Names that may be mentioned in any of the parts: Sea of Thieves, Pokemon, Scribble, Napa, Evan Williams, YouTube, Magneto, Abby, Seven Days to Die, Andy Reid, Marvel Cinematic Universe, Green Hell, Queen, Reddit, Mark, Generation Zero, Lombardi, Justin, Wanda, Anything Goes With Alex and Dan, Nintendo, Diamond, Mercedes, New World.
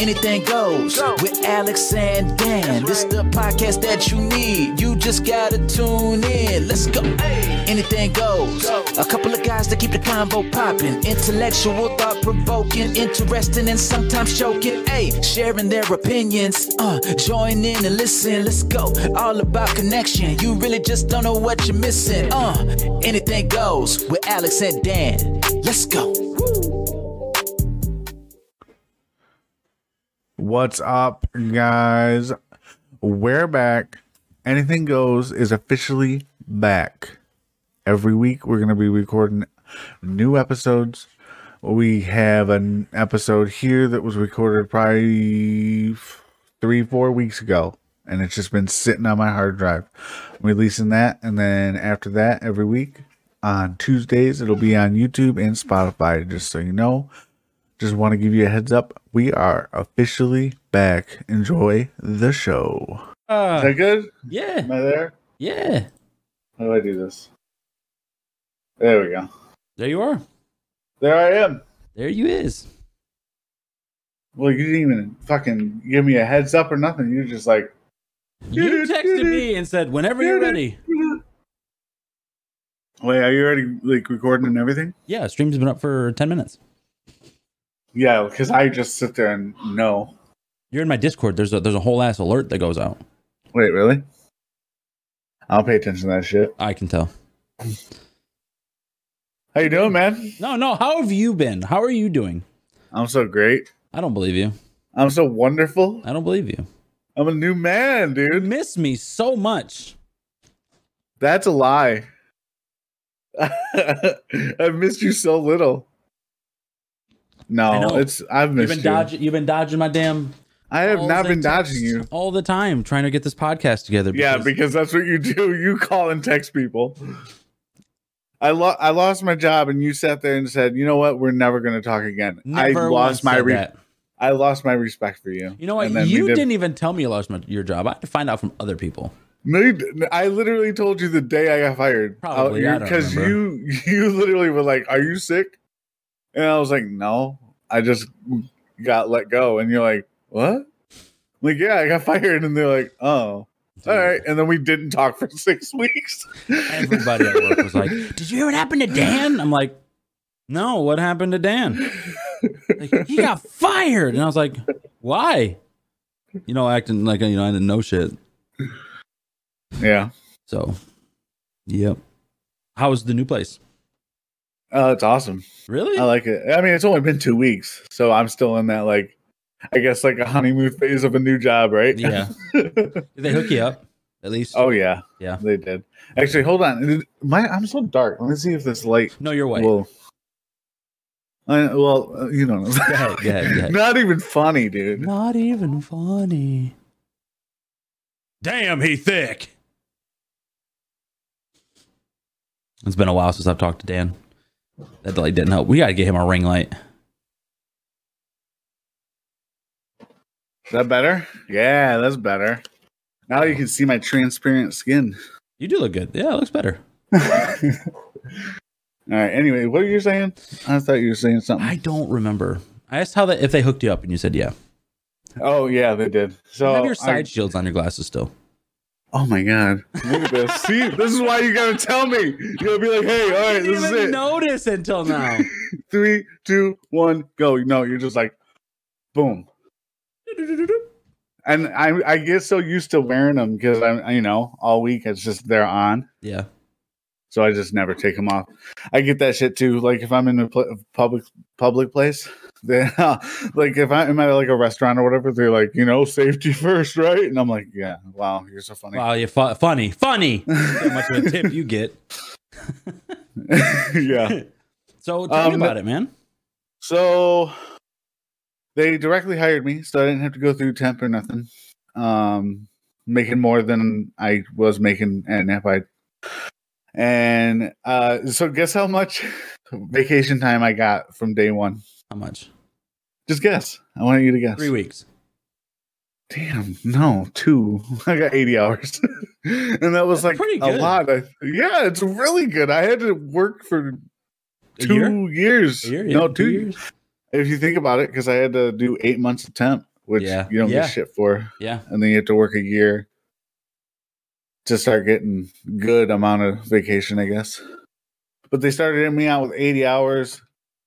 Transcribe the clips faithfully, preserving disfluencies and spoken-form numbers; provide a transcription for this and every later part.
Anything Goes with Alex and Dan. This the podcast that you need. You just gotta tune in. Let's go. Anything goes. A couple of guys that keep the convo popping. Intellectual, thought-provoking, interesting, and sometimes choking. Hey, sharing their opinions. Uh, join in and listen. Let's go. All about connection. You really just don't know what you're missing. Uh, Anything Goes with Alex and Dan. Let's go. What's up, guys? We're back. Anything Goes is officially back. Every week we're going to be recording new episodes. We have an episode here that was recorded probably three, four weeks ago, and it's just been sitting on my hard drive. I'm releasing that, and then after that, every week on Tuesdays, it'll be on YouTube and Spotify, just so you know. Just want to give you a heads up. We are officially back. Enjoy the show. Uh, Is that good? Yeah. Am I there? Yeah. How do I do this? There we go. There you are. There I am. There you is. Well, you didn't even fucking give me a heads up or nothing. You're just like... You texted me and said, whenever you're ready. Wait, are you already like recording and everything? Yeah, stream's been up for ten minutes. Yeah, because I just sit there and know. You're in my Discord. There's a, there's a whole ass alert that goes out. Wait, really? I don't pay attention to that shit. I can tell. How you doing, man? No, no. How have you been? How are you doing? I'm so great. I don't believe you. I'm so wonderful. I don't believe you. I'm a new man, dude. You miss me so much. That's a lie. I've missed you so little. No, it's I've missed you've been you. Dodging, you've been dodging my damn. I have not been dodging you all the time, trying to get this podcast together. Because yeah, because that's what you do. You call and text people. I lo I lost my job, and you sat there and said, "You know what? We're never going to talk again." Never I lost my re that. I lost my respect for you. You know what? You did didn't even tell me you lost my, your job. I had to find out from other people. No, I literally told you the day I got fired. Probably because you you literally were like, "Are you sick?" And I was like, no, I just got let go. And you're like, what? I'm like, yeah, I got fired. And they're like, oh, dude. All right. And then we didn't talk for six weeks. Everybody at work was like, did you hear what happened to Dan? I'm like, no, what happened to Dan? Like, he got fired. And I was like, why? You know, acting like, you know, I didn't know shit. Yeah. So, yep. How's the new place? Oh, uh, it's awesome. Really? I like it. I mean, it's only been two weeks, so I'm still in that, like, I guess, like a honeymoon phase of a new job, right? Yeah. Did they hook you up, at least? Oh, yeah. Yeah. They did. Actually, hold on. My, I'm so dark. Let me see if this light... No, you're white. Will... I, well, uh, you don't know. Go ahead, go ahead, go ahead. Not even funny, dude. Not even funny. Damn, he thick. It's been a while since I've talked to Dan. That light didn't help. We gotta get him a ring light. Is that better? Yeah, that's better. Now you can see my transparent skin. You do look good. Yeah, it looks better. All right. Anyway, what were you saying? I thought you were saying something. I don't remember. I asked how that if they hooked you up, and you said yeah. Oh yeah, they did. So you have your side I... shields on your glasses still. Oh my god! Look at this. See, this is why you gotta tell me. You gotta be like, "Hey, all right, this is it." I didn't even notice until now. Three, two, one, go. No, you're just like, boom. And I, I get so used to wearing them because I'm, you know, all week it's just they're on. Yeah. So I just never take them off. I get that shit too. Like if I'm in a public public place, then I'll, like if I'm at like a restaurant or whatever, they're like, you know, safety first, right? And I'm like, yeah, wow, you're so funny. Wow, you're fu funny, funny. So much of a tip you get. Yeah. So tell um, me about it, man. So they directly hired me, so I didn't have to go through temp or nothing. Um, making more than I was making at Napa. And uh, so guess how much vacation time I got from day one? How much? Just guess. I want you to guess. Three weeks. Damn. No, two. I got eighty hours. And that was That's like a lot. I, yeah, it's really good. I had to work for two year? years. Year, yeah, no, two, two years. years. If you think about it, because I had to do eight months of temp. which yeah. you don't yeah. get shit for. Yeah. And then you have to work a year to start getting good amount of vacation, I guess. But they started me out with eighty hours.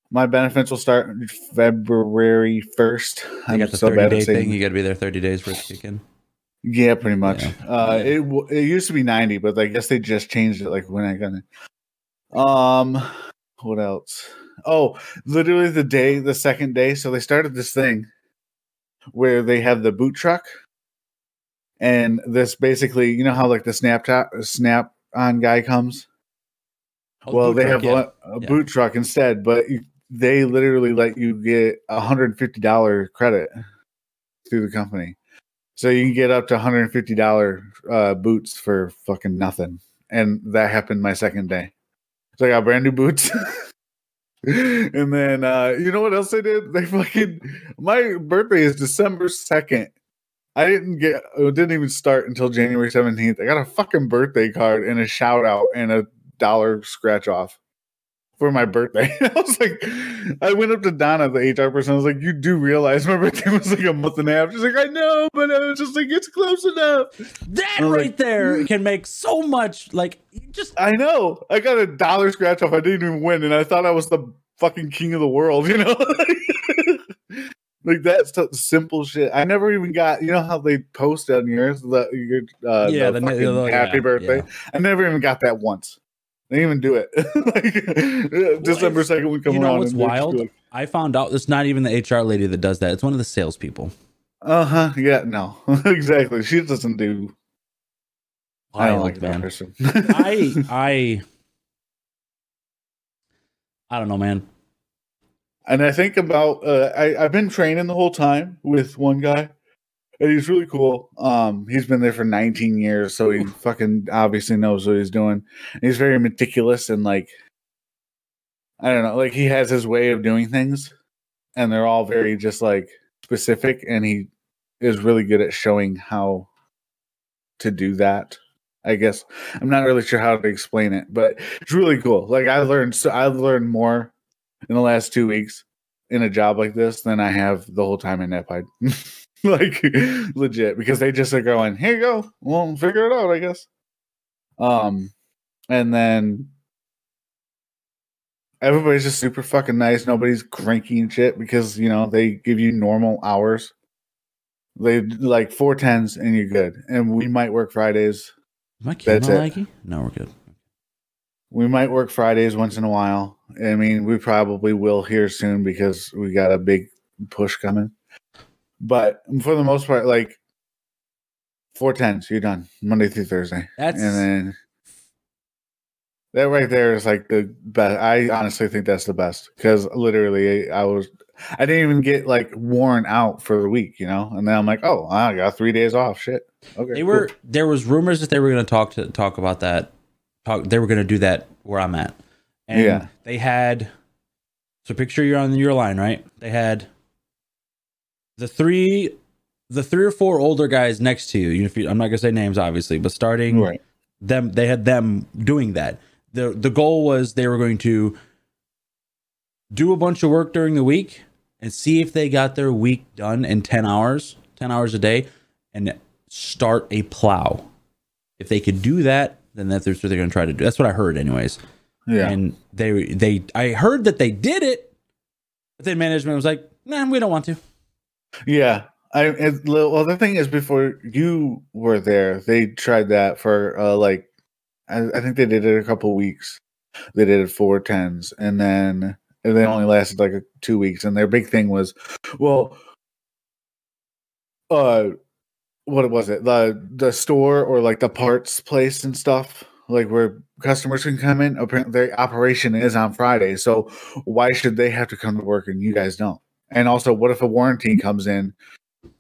My benefits will start February first. You got the so thirty-day thing. You got to be there thirty days for a weekend. Yeah, pretty much. Yeah. Uh, yeah. It w- it used to be ninety, but I guess they just changed it like when I got it. Um, what else? Oh, literally the day, the second day. So they started this thing where they have the boot truck. And this basically, you know how like the snap top, snap-on guy comes? Oh, well, they truck, have yeah. a, a yeah. boot truck instead, but you, they literally let you get a one hundred fifty dollars credit through the company. So you can get up to one hundred fifty dollars uh, boots for fucking nothing. And that happened my second day. So I got brand new boots. And then, uh, you know what else they did? They fucking, my birthday is December second. I didn't get, it didn't even start until January seventeenth. I got a fucking birthday card and a shout out and a dollar scratch off for my birthday. I was like, I went up to Donna, the H R person. I was like, you do realize my birthday was like a month and a half. She's like, I know, but I was just like, it's close enough. That right like, there can make so much, like, just. I know. I got a dollar scratch off. I didn't even win. And I thought I was the fucking king of the world, you know? Like, that's simple shit. I never even got, you know how they post on yours, the, your, uh, yeah, the, the, the, the happy yeah, birthday? Yeah. I never even got that once. They didn't even do it. Like, December second would come around. You know what's wild? Like, I found out it's not even the H R lady that does that. It's one of the salespeople. Uh-huh. Yeah, no. Exactly. She doesn't do... Wild, I don't like man. that person. I, I... I don't know, man. And I think about... Uh, I, I've been training the whole time with one guy. And he's really cool. Um, he's been there for nineteen years, so he fucking obviously knows what he's doing. And he's very meticulous and like, I don't know, like he has his way of doing things, and they're all very just like specific. And he is really good at showing how to do that. I guess I'm not really sure how to explain it, but it's really cool. Like I learned, so I've learned more in the last two weeks in a job like this than I have the whole time in Napa. Like legit, because they just are going, here you go. We'll figure it out, I guess. Um, and then everybody's just super fucking nice. Nobody's cranky and shit because, you know, they give you normal hours. They like four tens and you're good. And we might work Fridays. My That's it. Like no, we're good. We might work Fridays once in a while. I mean, we probably will here soon because we got a big push coming. But for the most part, like four tens, you're done Monday through Thursday. That's and then that right there is like the best. I honestly think that's the best because literally I was, I didn't even get like worn out for the week, you know. And then I'm like, oh, I got three days off. Shit. Okay. They were cool. There was rumors that they were going to talk to talk about that. Talk. They were going to do that where I'm at. And yeah. They had. So picture you're on your line, right? They had. The three, the three or four older guys next to you. You, know, if you I'm not gonna say names, obviously, but starting right. them, they had them doing that. the The goal was they were going to do a bunch of work during the week and see if they got their week done in ten hours, ten hours a day, and start a plow. If they could do that, then that's what they're gonna try to do. That's what I heard, anyways. Yeah. And they, they, I heard that they did it, but then management was like, "Nah, we don't want to." Yeah, I it, well the thing is before you were there, they tried that for uh, like I, I think they did it a couple weeks. They did it four tens, and then and they only lasted like a, two weeks. And their big thing was, well, uh, what was it? The the store or like the parts place and stuff. Like where customers can come in. Apparently, their operation is on Friday, so why should they have to come to work and you guys don't? And also, what if a warranty comes in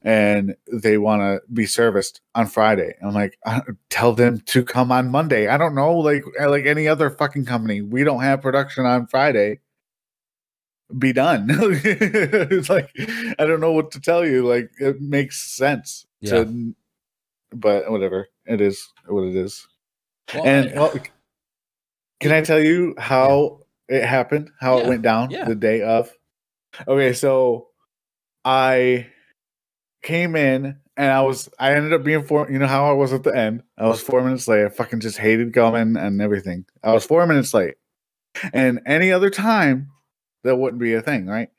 and they want to be serviced on Friday? I'm like, tell them to come on Monday. I don't know, like like any other fucking company. We don't have production on Friday. Be done. It's like, I don't know what to tell you. Like, it makes sense. Yeah. To, but whatever. It is what it is. Well, and I, well, can I tell you how yeah. it happened? How yeah. it went down yeah. the day of? Okay, so I came in, and I was I ended up being four. You know how I was at the end. I was four minutes late. I fucking just hated coming and everything. I was four minutes late, and any other time that wouldn't be a thing, right?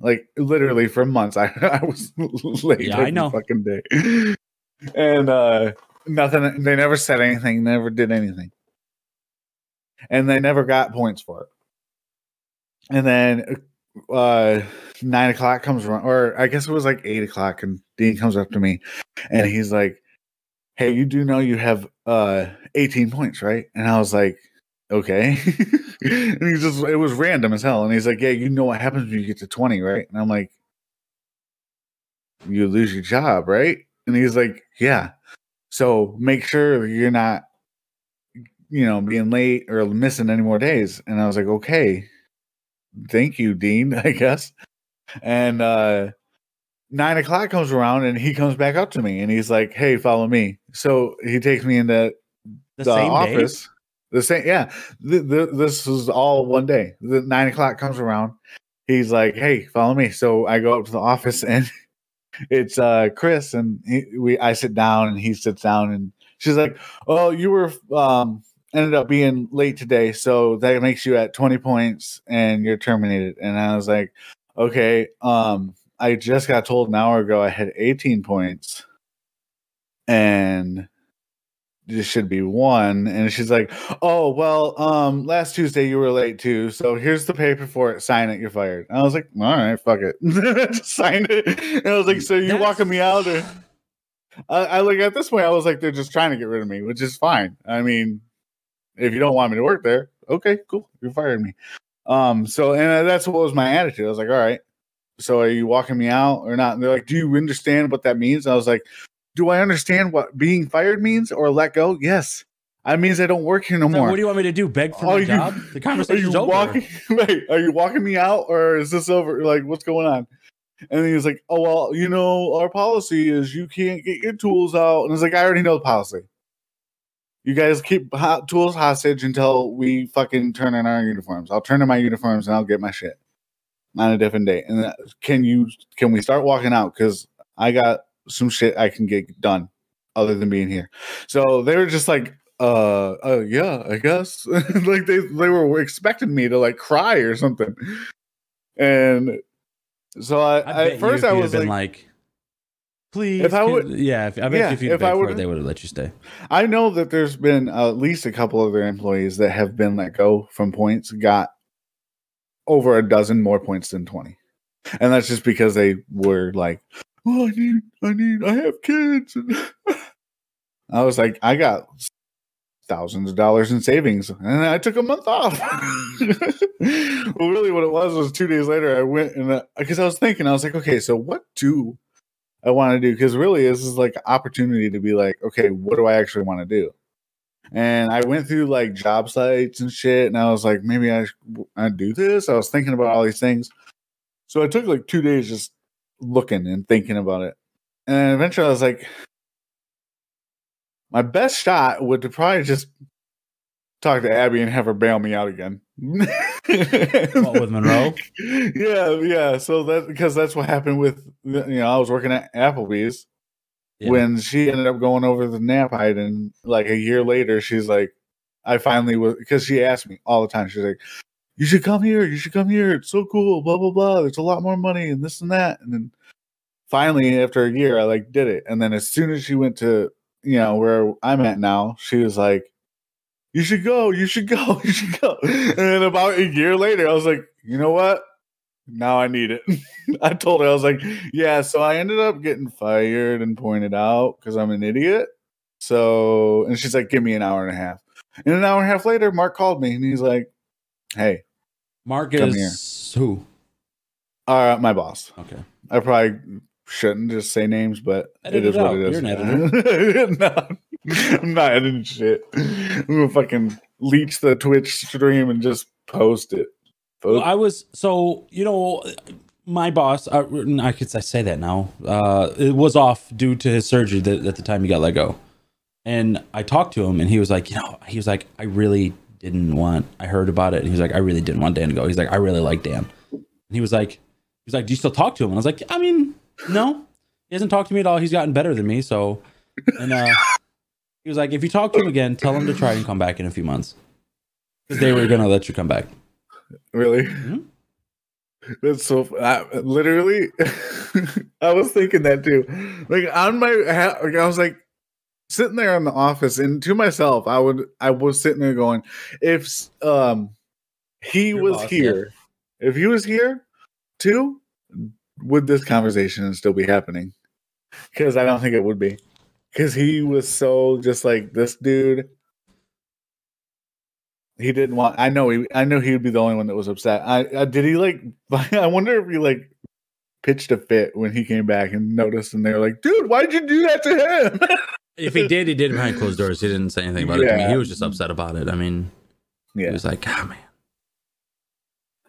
Like literally for months, I I was late. Yeah, every I know. Fucking day, and uh, nothing. They never said anything. Never did anything, and they never got points for it. And then uh, nine o'clock comes around, or I guess it was like eight o'clock, and Dean comes up to me, and he's like, "Hey, you do know you have uh eighteen points, right?" And I was like, "Okay." And he just, it was random as hell. And he's like, "Yeah, you know what happens when you get to twenty, right?" And I'm like, "You lose your job, right?" And he's like, "Yeah. So make sure you're not, you know, being late or missing any more days." And I was like, "Okay. Thank you, Dean, I guess." And uh, nine o'clock comes around, and he comes back up to me, and he's like, "Hey, follow me." So he takes me into the, the same office. Day? The same, yeah. The, the, this was all one day. The nine o'clock comes around. He's like, "Hey, follow me." So I go up to the office, and it's uh, Chris, and he, we. I sit down, and he sits down, and she's like, "Oh, you were." Um, ended up being late today, so that makes you at twenty points and you're terminated. And I was like, "Okay, um I just got told an hour ago I had eighteen points and this should be one." And she's like, "Oh, well, um last Tuesday you were late too, so here's the paper for it. Sign it, you're fired." And I was like, "All right, fuck it." Just signed it. And I was like, "So you're walking me out?" Or I, I like at this point I was like, they're just trying to get rid of me, which is fine. I mean, if you don't want me to work there, okay, cool. You're firing me. Um, so, and that's what was my attitude. I was like, "All right, so are you walking me out or not?" And they're like, "Do you understand what that means?" And I was like, "Do I understand what being fired means or let go? Yes. That means I don't work here no so more. What do you want me to do? Beg for my job?" The conversation's over. Walking, wait, are you walking me out or is this over? Like, what's going on? And he was like, "Oh, well, you know, our policy is you can't get your tools out." And I was like, "I already know the policy. You guys keep hot tools hostage until we fucking turn in our uniforms. I'll turn in my uniforms and I'll get my shit on a different day. And that, can you, can we start walking out? Because I got some shit I can get done other than being here." So they were just like, uh, uh yeah, I guess. Like they, they were expecting me to like cry or something. And so I, I at first I was like, like please, if I would, yeah, if, I bet yeah, if you if I would, they would have let you stay. I know that there's been uh, at least a couple of their employees that have been let go from points, got over a dozen more points than twenty, and that's just because they were like, "Oh, I need, I need, I have kids." And I was like, I got thousands of dollars in savings, and I took a month off. Well, really, what it was was two days later, I went and because I, I was thinking, I was like, okay, so what do I want to do? Because really this is like an opportunity to be like, okay, what do I actually want to do? And I went through like job sites and shit, and I was like, maybe I I do this. I was thinking about all these things, so I took like two days just looking and thinking about it. And eventually I was like, my best shot would to probably just talk to Abby and have her bail me out again. What, with Monroe? Yeah, yeah. So that, because that's what happened with, you know, I was working at Applebee's, yeah, when she ended up going over the Napa, and like a year later, she's like, I finally was, because she asked me all the time. She's like, "You should come here. You should come here. It's so cool. Blah blah blah. There's a lot more money and this and that." And then finally, after a year, I like did it. And then as soon as she went to, you know, where I'm at now, she was like, "You should go, you should go, you should go." And then about a year later, I was like, you know what? Now I need it. I told her, I was like, yeah, so I ended up getting fired and pointed out because I'm an idiot. So, and she's like, give me an hour and a half. And an hour and a half later, Mark called me and he's like, hey. Mark is who? Uh, my boss. Okay. I probably shouldn't just say names, but it is what it is. You're an editor. No. I'm not editing shit. I'm gonna fucking leech the Twitch stream and just post it. Well, I was, so you know, my boss, I, I could I say that now. Uh, it was off due to his surgery that, at the time he got let go, and I talked to him, and he was like, you know, he was like, I really didn't want. I heard about it, and he was like, I really didn't want Dan to go. He's like, I really like Dan, and he was like, he was like, do you still talk to him? And I was like, I mean, no. He hasn't talked to me at all. He's gotten better than me. So, and uh, he was like, if you talk to him again, tell him to try and come back in a few months. Because they were going to let you come back. Really? Mm-hmm. That's so, I, literally, I was thinking that too. Like on my, like I was like sitting there in the office and to myself, I would, I was sitting there going, if um he Your was boss, here, yeah. if he was here too, would this conversation still be happening? Because I don't think it would be. Because he was so just like this dude. He didn't want. I know. He. I know he would be the only one that was upset. I. I did he like? I wonder if he like pitched a fit when he came back and noticed, and they were like, "Dude, why did you do that to him?" If he did, he did behind closed doors. He didn't say anything about yeah. it. I mean, he was just upset about it. I mean, yeah. He was like, "Ah, oh, man.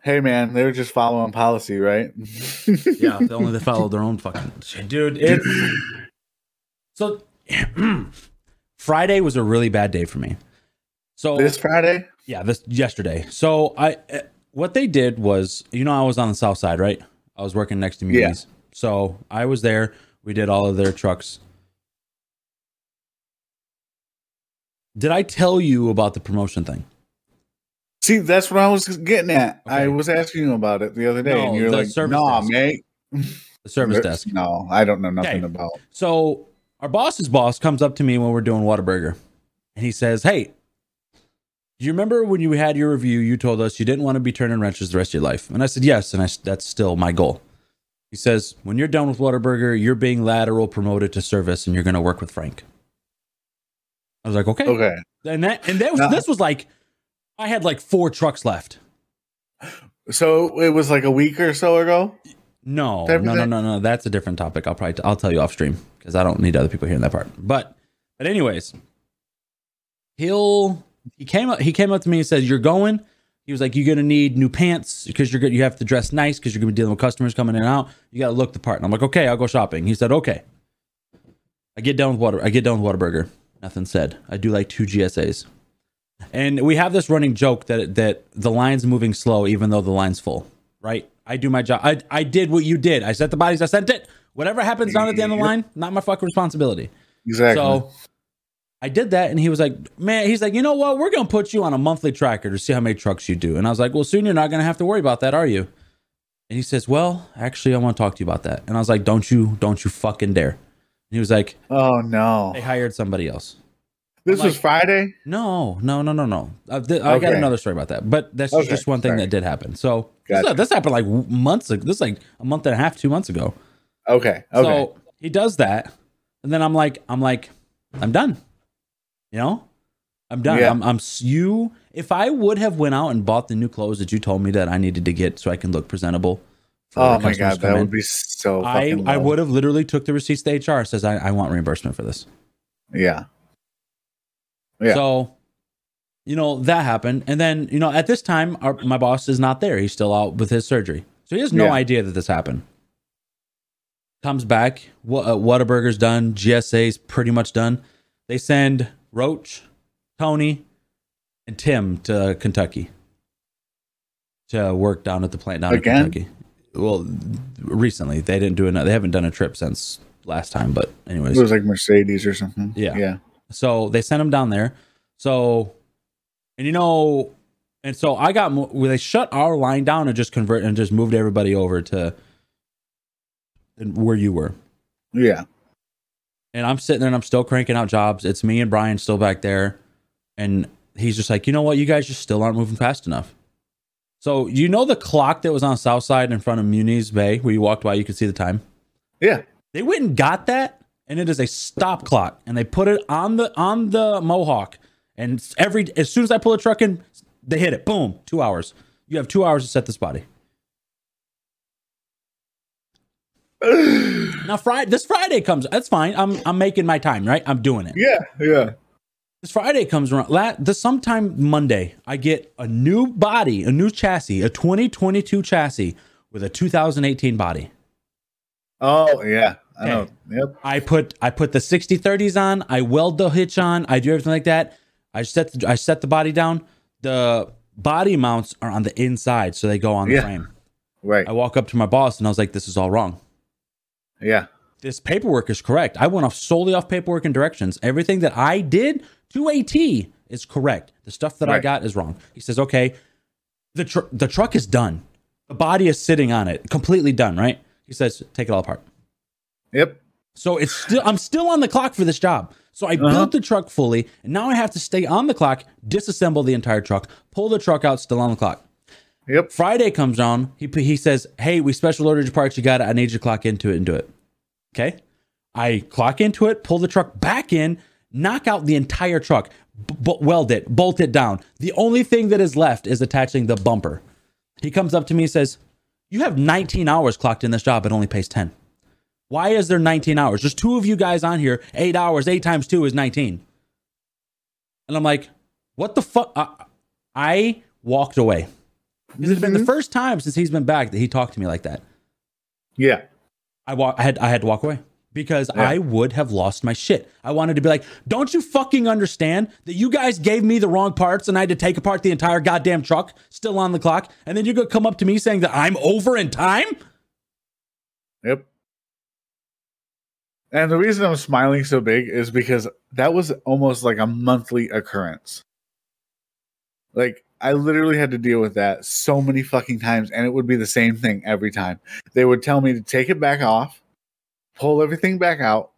Hey, man, they were just following policy, right?" Yeah, they only they followed their own fucking shit, dude. It's so. Friday was a really bad day for me. So this Friday. Yeah, this yesterday. So I, what they did was, you know, I was on the south side, right? I was working next to Munis. Yeah. So I was there. We did all of their trucks. Did I tell you about the promotion thing? See, that's what I was getting at. Okay. I was asking you about it the other day, no, and you're like, "Nah, desk. mate." The service desk. No, I don't know nothing okay. about. So our boss's boss comes up to me when we're doing Whataburger, and he says, "Hey. Do you remember when you had your review, you told us you didn't want to be turning wrenches the rest of your life?" And I said, yes. And I, that's still my goal. He says, when you're done with Whataburger, you're being lateral promoted to service and you're going to work with Frank. I was like, okay. Okay. And that, and that was, now, this was like, I had like four trucks left. So it was like a week or so ago. No, no, no, no, no. That's a different topic. I'll probably, t- I'll tell you off stream because I don't need other people hearing that part. But, but anyways, he'll, He came up. He came up to me and said, "You're going." He was like, "You're gonna need new pants because you're good. You have to dress nice because you're gonna be dealing with customers coming in and out. You gotta look the part." And I'm like, "Okay, I'll go shopping." He said, "Okay." I get down with water. I get down with Whataburger. Nothing said. I do like two G S As, and we have this running joke that that the line's moving slow even though the line's full. Right? I do my job. I I did what you did. I set the bodies. I sent it. Whatever happens down at the end of the line, not my fucking responsibility. Exactly. So. I did that, and he was like, man, he's like, you know what? We're going to put you on a monthly tracker to see how many trucks you do. And I was like, well, soon you're not going to have to worry about that, are you? And he says, well, actually, I want to talk to you about that. And I was like, don't you, don't you fucking dare. And he was like, oh, no. They hired somebody else. This was like, Friday? No, no, no, no, no. I, th- I okay. got another story about that, but that's okay, just one thing sorry. that did happen. So gotcha. this, this happened like months ago. This is like a month and a half, two months ago. Okay. okay. So he does that. And then I'm like, I'm like, I'm done. You know, I'm done. Yeah. I'm, I'm you. If I would have went out and bought the new clothes that you told me that I needed to get so I can look presentable. Oh my God. That in, would be so fucking I, I would have literally took the receipts to H R and says, I, I want reimbursement for this. Yeah. Yeah. So, you know, that happened. And then, you know, at this time, our, my boss is not there. He's still out with his surgery. So he has no yeah. idea that this happened. Comes back. What, uh, Whataburger's done. G S A's pretty much done. They send Roach, Tony, and Tim to Kentucky to work down at the plant down Again? in Kentucky. Well, recently they didn't do another. They haven't done a trip since last time, but anyways, it was like Mercedes or something. Yeah, yeah. So they sent them down there. So, and you know, and so I got. Well, they shut our line down and just convert and just moved everybody over to where you were. Yeah. And I'm sitting there and I'm still cranking out jobs. It's me and Brian still back there. And he's just like, you know what? You guys just still aren't moving fast enough. So, you know, the clock that was on South Side in front of Muni's Bay, where you walked by, you could see the time. Yeah. They went and got that. And it is a stop clock. And they put it on the, on the Mohawk. And every, as soon as I pull a truck in, they hit it. Boom. Two hours. You have two hours to set this body. Now Friday, this Friday comes. That's fine. I'm I'm making my time, right? I'm doing it. Yeah, yeah. This Friday comes around. La- this sometime Monday, I get a new body, a new chassis, a twenty twenty-two chassis with a two thousand eighteen body. Oh yeah, I know. Okay. Yep. I put I put the sixty thirties on. I weld the hitch on. I do everything like that. I set the, I set the body down. The body mounts are on the inside, so they go on the yeah. frame. Right. I walk up to my boss and I was like, "This is all wrong." Yeah. this paperwork is correct. I went off solely off paperwork and directions. Everything that I did to a T is correct. The stuff that right. I got is wrong. He says, okay, the, tr the truck is done. The body is sitting on it, completely done, right? He says, take it all apart. Yep. So it's still, I'm still on the clock for this job. So I uh-huh. built the truck fully, and now I have to stay on the clock, disassemble the entire truck, pull the truck out, still on the clock. Yep. Friday comes down. He he says, hey, we special ordered your parts. You got it. I need you to clock into it and do it. Okay. I clock into it, pull the truck back in, knock out the entire truck, weld it, bolt it down. The only thing that is left is attaching the bumper. He comes up to me and says, you have nineteen hours clocked in this job. It only pays ten. Why is there nineteen hours? There's two of you guys on here. Eight hours, eight times two is nineteen. And I'm like, what the fuck? I, I walked away. This has been the first time since he's been back that he talked to me like that. Yeah. I walk, I had I had to walk away because yeah. I would have lost my shit. I wanted to be like, don't you fucking understand that you guys gave me the wrong parts and I had to take apart the entire goddamn truck, still on the clock, and then you're going to come up to me saying that I'm over in time? Yep. And the reason I'm smiling so big is because that was almost like a monthly occurrence. Like, I literally had to deal with that so many fucking times, and it would be the same thing every time. They would tell me to take it back off, pull everything back out.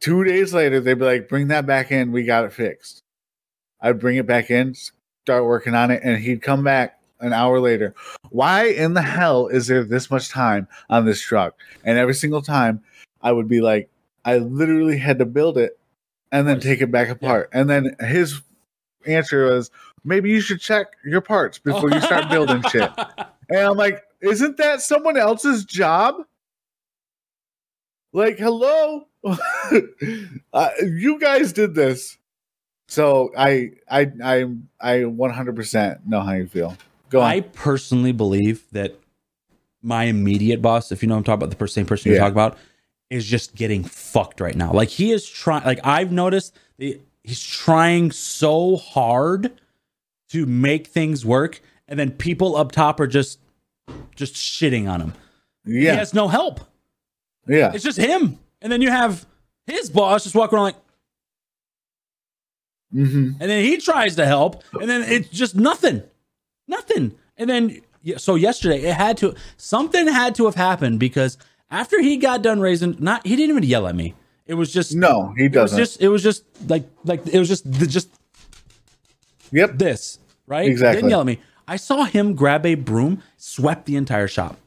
Two days later, they'd be like, bring that back in. We got it fixed. I'd bring it back in, start working on it, and he'd come back an hour later. Why in the hell is there this much time on this truck? And every single time, I would be like, I literally had to build it and then take it back apart. Yeah. And then his answer was, maybe you should check your parts before you start building shit. And I'm like, isn't that someone else's job? Like, hello? uh, you guys did this. So I, I, I, I one hundred percent know how you feel. Go on. I personally believe that my immediate boss, if you know I'm talking about, the same person you yeah. talk about, is just getting fucked right now. Like, he is trying, like, I've noticed the, he's trying so hard to make things work, and then people up top are just just shitting on him. Yeah. He has no help. Yeah. It's just him. And then you have his boss just walking around like, mm-hmm. and then he tries to help, and then it's just nothing. Nothing. And then, so yesterday, it had to, something had to have happened, because after he got done raising, not, he didn't even yell at me. It was just, no, he doesn't. It was just, it was just like, like, it was just, just, Yep. This, right? Exactly. Didn't yell at me. I saw him grab a broom, swept the entire shop,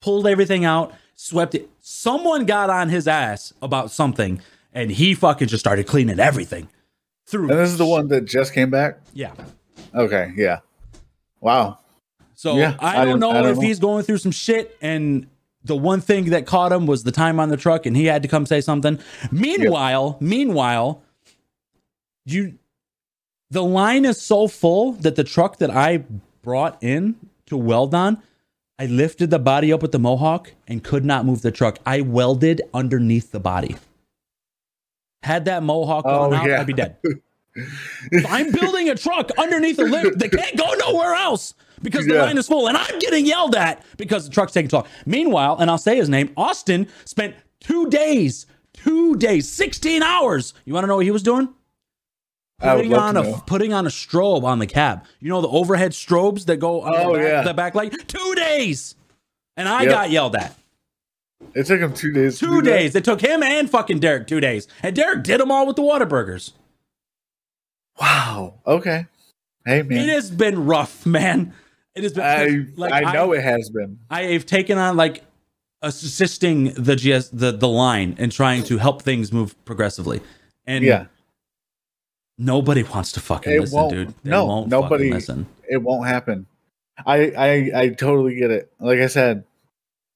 pulled everything out, swept it. Someone got on his ass about something, and he fucking just started cleaning everything through. And this is the one that just came back? Yeah. Okay. Yeah. Wow. So yeah, I don't I, know I don't if know. he's going through some shit, and the one thing that caught him was the time on the truck, and he had to come say something. Meanwhile, yep. meanwhile, you... the line is so full that the truck that I brought in to weld on, I lifted the body up with the Mohawk and could not move the truck. I welded underneath the body. Had that Mohawk going oh, out, yeah. I'd be dead. So I'm building a truck underneath a lift that can't go nowhere else because the yeah. line is full, and I'm getting yelled at because the truck's taking too long. Meanwhile, and I'll say his name, Austin spent two days, two days, sixteen hours. You want to know what he was doing? Putting on a putting on a strobe on the cab. You know, the overhead strobes that go on oh, the, back, yeah. the back light. Two days, and I yep. got yelled at. It took him two days. Two days. That. It took him and fucking Derek two days, and Derek did them all with the Whataburgers. Wow. Okay. Hey man, it has been rough, man. It has been. I, like, I know I, it has been. I have taken on like assisting the G S the the line and trying to help things move progressively, and yeah. nobody wants to fucking it listen, dude. They no, won't nobody. Listen. It won't happen. I, I, I totally get it. Like I said,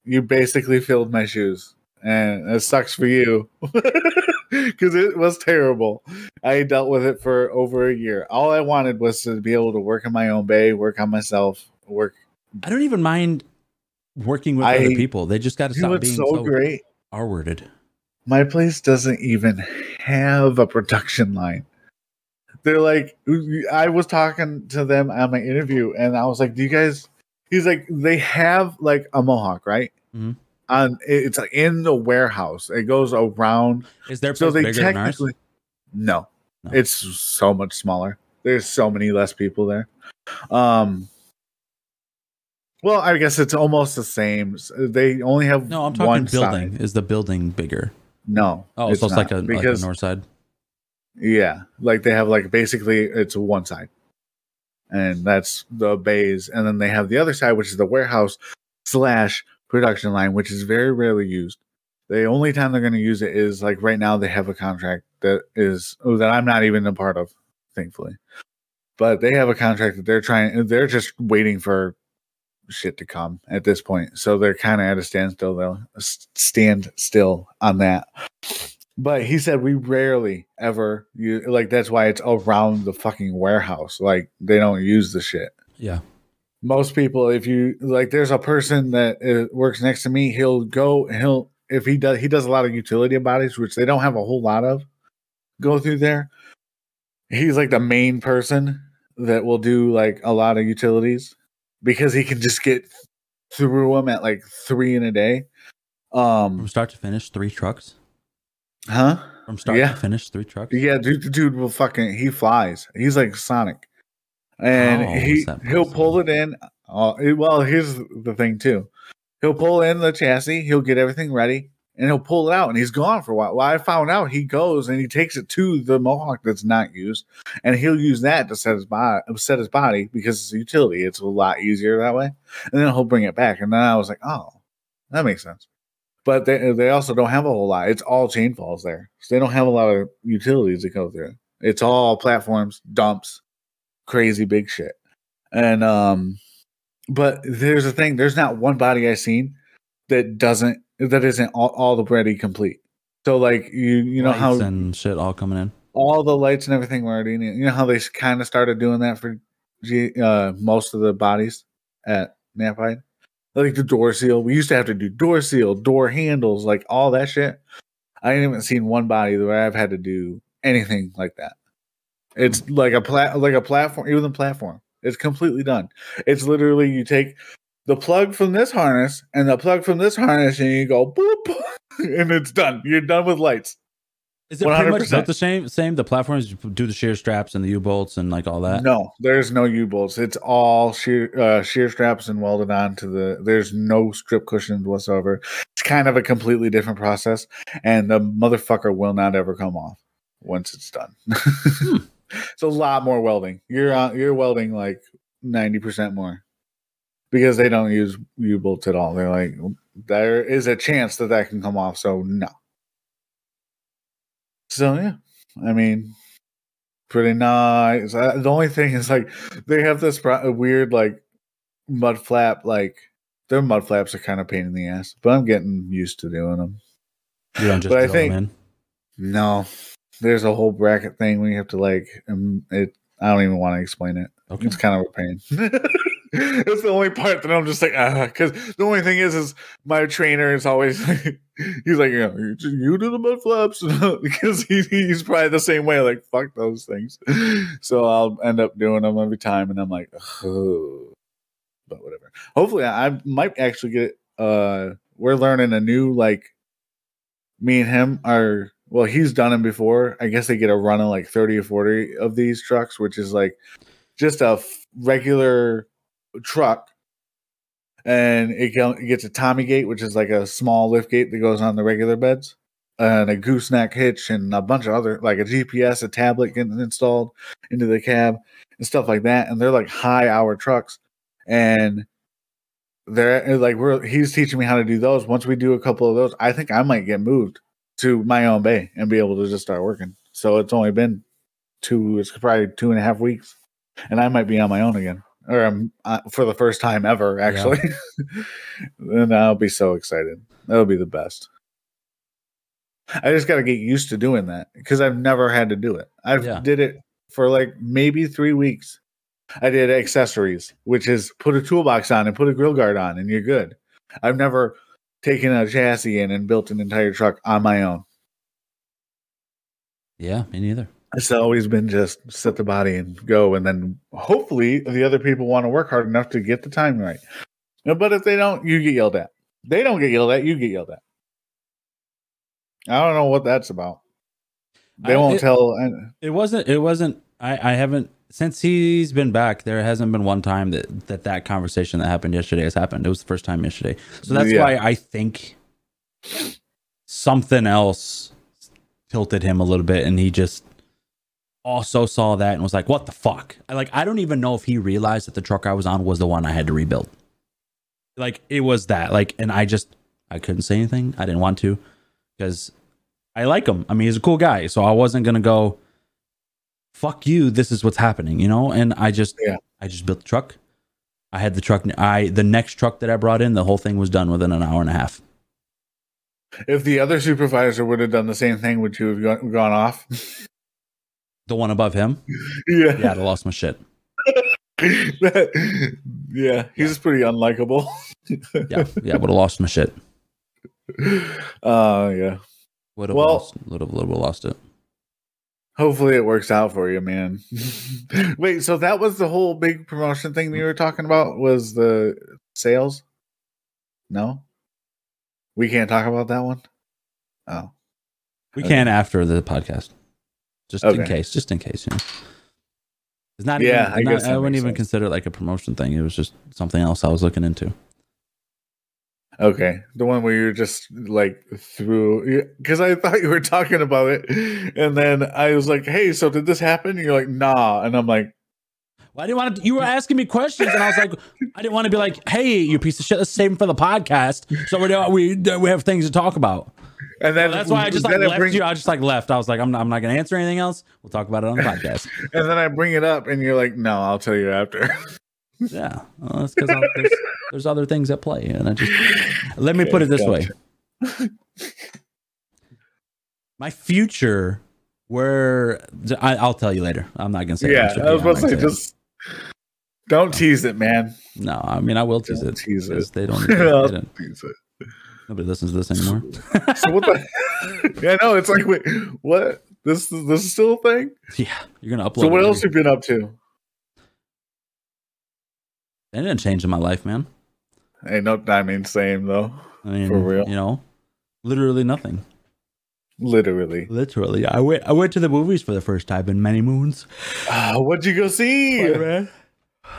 you basically filled my shoes, and it sucks for you because it was terrible. I dealt with it for over a year. All I wanted was to be able to work in my own bay, work on myself, work. I don't even mind working with I, other people. They just got to stop being so, so great. R-worded. My place doesn't even have a production line. They're like, I was talking to them on my interview, and I was like, do you guys, he's like, they have like a Mohawk, right? Mm-hmm. on it's like in the warehouse. It goes around. Is there so they bigger technically than ours? No, no, it's so much smaller. There's so many less people there. Um, well, I guess it's almost the same. They only have no. I'm talking one building. Side. Is the building bigger? No. Oh, it's so it's like a, because, like a north side. Yeah, like they have like basically it's one side, and that's the bays, and then they have the other side, which is the warehouse slash production line, which is very rarely used. The only time they're going to use it is like right now. They have a contract that is that I'm not even a part of, thankfully, but they have a contract that they're trying. They're just waiting for shit to come at this point, so they're kind of at a standstill. They'll stand still on that. But he said we rarely ever use, like that's why it's around the fucking warehouse. Like they don't use the shit. Yeah. Most people, if you like, there's a person that uh, works next to me. He'll go. He'll if he does. He does a lot of utility bodies, which they don't have a whole lot of. Go through there. He's like the main person that will do like a lot of utilities because he can just get through them at like three in a day. Um, From start to finish, three trucks. Huh? From start yeah. to finish, three trucks. Yeah, dude, dude will fucking he flies. He's like Sonic, and oh, he he'll pull it in. Uh, well, here's the thing too. He'll pull in the chassis. He'll get everything ready, and he'll pull it out, and he's gone for a while. Well, I found out he goes and he takes it to the Mohawk that's not used, and he'll use that to set his body, set his body because it's a utility. It's a lot easier that way, and then he'll bring it back. And then I was like, oh, that makes sense. But they they also don't have a whole lot. It's all chain falls there. So they don't have a lot of utilities that go through. It's all platforms, dumps, crazy big shit. And um, but there's the thing. There's not one body I've seen that doesn't that isn't all, all the ready complete. So like you you know lights how and shit all coming in. All the lights and everything were already in. You know how they kind of started doing that for G, uh, most of the bodies at Napa. Like the door seal. We used to have to do door seal, door handles, like all that shit. I ain't even seen one body where I've had to do anything like that. It's like a plat like a platform, even the platform. It's completely done. It's literally you take the plug from this harness and the plug from this harness and you go boop and it's done. You're done with lights. Is it one hundred percent pretty much not the same? Same. The platforms do the shear straps and the U-bolts and like all that. No, there's no U-bolts. It's all shear uh, shear straps and welded on to the. There's no strip cushions whatsoever. It's kind of a completely different process, and the motherfucker will not ever come off once it's done. hmm. It's a lot more welding. You're uh, you're welding like ninety percent more because they don't use U-bolts at all. They're like, there is a chance that that can come off, so no. So yeah, I mean, pretty nice. I, the only thing is like they have this pro- weird like mud flap. Like their mud flaps are kind of pain in the ass, but I'm getting used to doing them. You don't just but do I think them in. No, there's a whole bracket thing where you have to like um, it. I don't even want to explain it. Okay. It's kind of a pain. It's the only part that I'm just like, ah, because the only thing is, is my trainer is always like, he's like, you, know, you do the mud flaps because he, he's probably the same way. Like, fuck those things. So I'll end up doing them every time. And I'm like, oh, but whatever. Hopefully I might actually get, uh, we're learning a new, like me and him are, well, he's done them before. I guess they get a run of like thirty or forty of these trucks, which is like just a f- regular truck, and it gets a Tommy gate, which is like a small lift gate that goes on the regular beds, and a gooseneck hitch and a bunch of other like a G P S, a tablet getting installed into the cab and stuff like that. And they're like high hour trucks, and they're like we're he's teaching me how to do those. Once we do a couple of those, I think I might get moved to my own bay and be able to just start working. So it's only been two it's probably two and a half weeks and I might be on my own again. Or um, uh, for the first time ever, actually. Yeah. And I'll be so excited. That'll be the best. I just got to get used to doing that because I've never had to do it. I yeah. did it for like maybe three weeks. I did accessories, which is put a toolbox on and put a grill guard on and you're good. I've never taken a chassis in and built an entire truck on my own. Yeah, me neither. It's always been just set the body and go, and then hopefully the other people want to work hard enough to get the time right. But if they don't, you get yelled at. They don't get yelled at. You get yelled at. I don't know what that's about. They I, won't it, tell. It wasn't. It wasn't. I, I haven't since he's been back. There hasn't been one time that that, that conversation that happened yesterday has happened. It was the first time yesterday. So that's yeah. why I think something else tilted him a little bit, and he just also saw that and was like, "What the fuck?" I, like I don't even know if he realized that the truck I was on was the one I had to rebuild. Like it was that. Like, and I just I couldn't say anything. I didn't want to because I like him. I mean, he's a cool guy, so I wasn't gonna go, fuck you, this is what's happening, you know? And I just, yeah. I just built the truck. I had the truck. I, the next truck that I brought in, the whole thing was done within an hour and a half. If the other supervisor would have done the same thing, would you have gone, gone off? The one above him? Yeah. Yeah, I'd have lost my shit. that, yeah, he's yeah. pretty unlikable. yeah, yeah, I would have lost my shit. Uh, yeah. Would have well, lost, would have, would have lost it. Hopefully it works out for you, man. Wait, so that was the whole big promotion thing that you were talking about was the sales? No? We can't talk about that one? Oh. We okay. can after the podcast. Just okay. in case. Just in case. You know. It's not yeah, even, I, not, I wouldn't even sense. consider it like a promotion thing. It was just something else I was looking into. Okay, the one where you're just like through, because I thought you were talking about it, and then I was like, "Hey, so did this happen?" And you're like, "Nah," and I'm like, "Well, I didn't want to." You were asking me questions, and I was like, "I didn't want to be like, hey, you piece of shit. Let's save them for the podcast, so we we we have things to talk about." And then so that's why I just like left bring, you. I just like left. I was like, "I'm not, I'm not going to answer anything else. We'll talk about it on the podcast." And then I bring it up, and you're like, "No, I'll tell you after." Yeah, well, that's because there's, there's other things at play, and I just let me okay, put it this gotcha. way: my future, where I, I'll tell you later. I'm not gonna say. Yeah, I was about to say, just don't tease it, man. No, I mean I will tease it. Tease it. They don't. They don't. Tease it. Nobody listens to this anymore. So what the? Yeah, no, it's like wait, what? This is this is still a thing? Yeah, you're gonna upload. So what else you been up to? It didn't change in my life, man. Ain't no, I mean, same though. I mean, for real, you know, literally nothing. Literally, literally. I went, I went to the movies for the first time in many moons. Uh, what'd you go see, Spider-Man?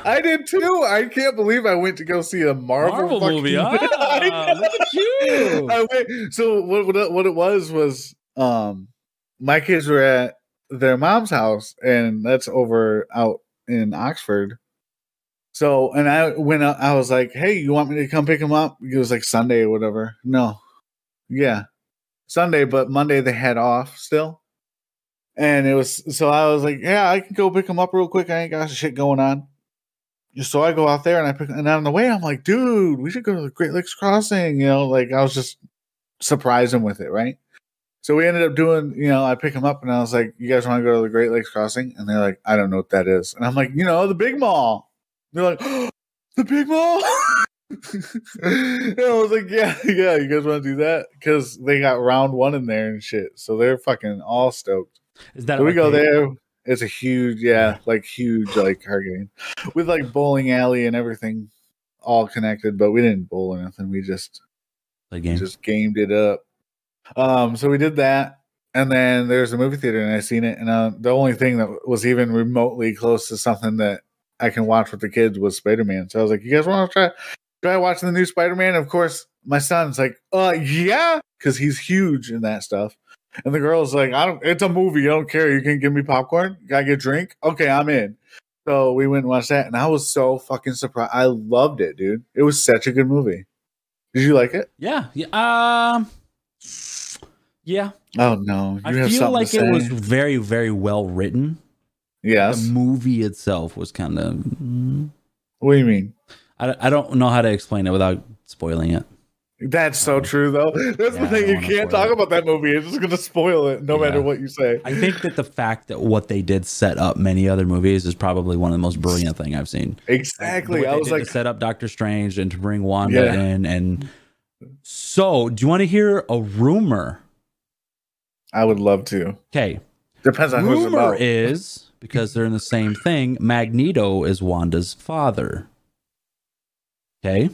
I did too. I can't believe I went to go see a Marvel, Marvel movie. Ah, look at you. I went, so what, what? What it was was, um, my kids were at their mom's house, and that's over out in Oxford. So, and I went up, I was like, hey, you want me to come pick him up? It was like Sunday or whatever. No. Yeah. Sunday, but Monday they had off still. And it was, so I was like, yeah, I can go pick him up real quick. I ain't got shit going on. So I go out there and I pick, and on the way, I'm like, dude, we should go to the Great Lakes Crossing. You know, like I was just surprising with it, right? So we ended up doing, you know, I pick him up and I was like, you guys want to go to the Great Lakes Crossing? And they're like, I don't know what that is. And I'm like, you know, the big mall. They're like, oh, the big mall? And I was like, yeah, yeah, you guys want to do that? Because they got round one in there and shit. So they're fucking all stoked. Is that so like we go there. It's a huge, yeah, like huge, like card game. With like bowling alley and everything all connected. But we didn't bowl or nothing. We just, like game. just gamed it up. Um, So we did that. And then there's a movie theater and I seen it. And uh, the only thing that was even remotely close to something that I can watch with the kids was Spider-Man. So I was like, you guys want to try, try watching the new Spider-Man? Of course, my son's like, uh, yeah, because he's huge in that stuff. And the girl's like, I don't, it's a movie. I don't care. You can give me popcorn. Gotta get a drink. Okay, I'm in. So we went and watched that. And I was so fucking surprised. I loved it, dude. It was such a good movie. Did you like it? Yeah. Yeah. Um, yeah. Oh, no. You I have feel like it was very, very well written. Yes. The movie itself was kind of. Mm, what do you mean? I, I don't know how to explain it without spoiling it. That's so true, though. That's yeah, the thing. You can't talk it. about that movie. It's just going to spoil it no yeah. matter what you say. I think that the fact that what they did set up many other movies is probably one of the most brilliant things I've seen. Exactly. Like, I was like. To set up Doctor Strange and to bring Wanda yeah. in. And so, do you want to hear a rumor? I would love to. Okay. Depends on rumor who's about. Rumor is. Because they're in the same thing. Magneto is Wanda's father. Okay.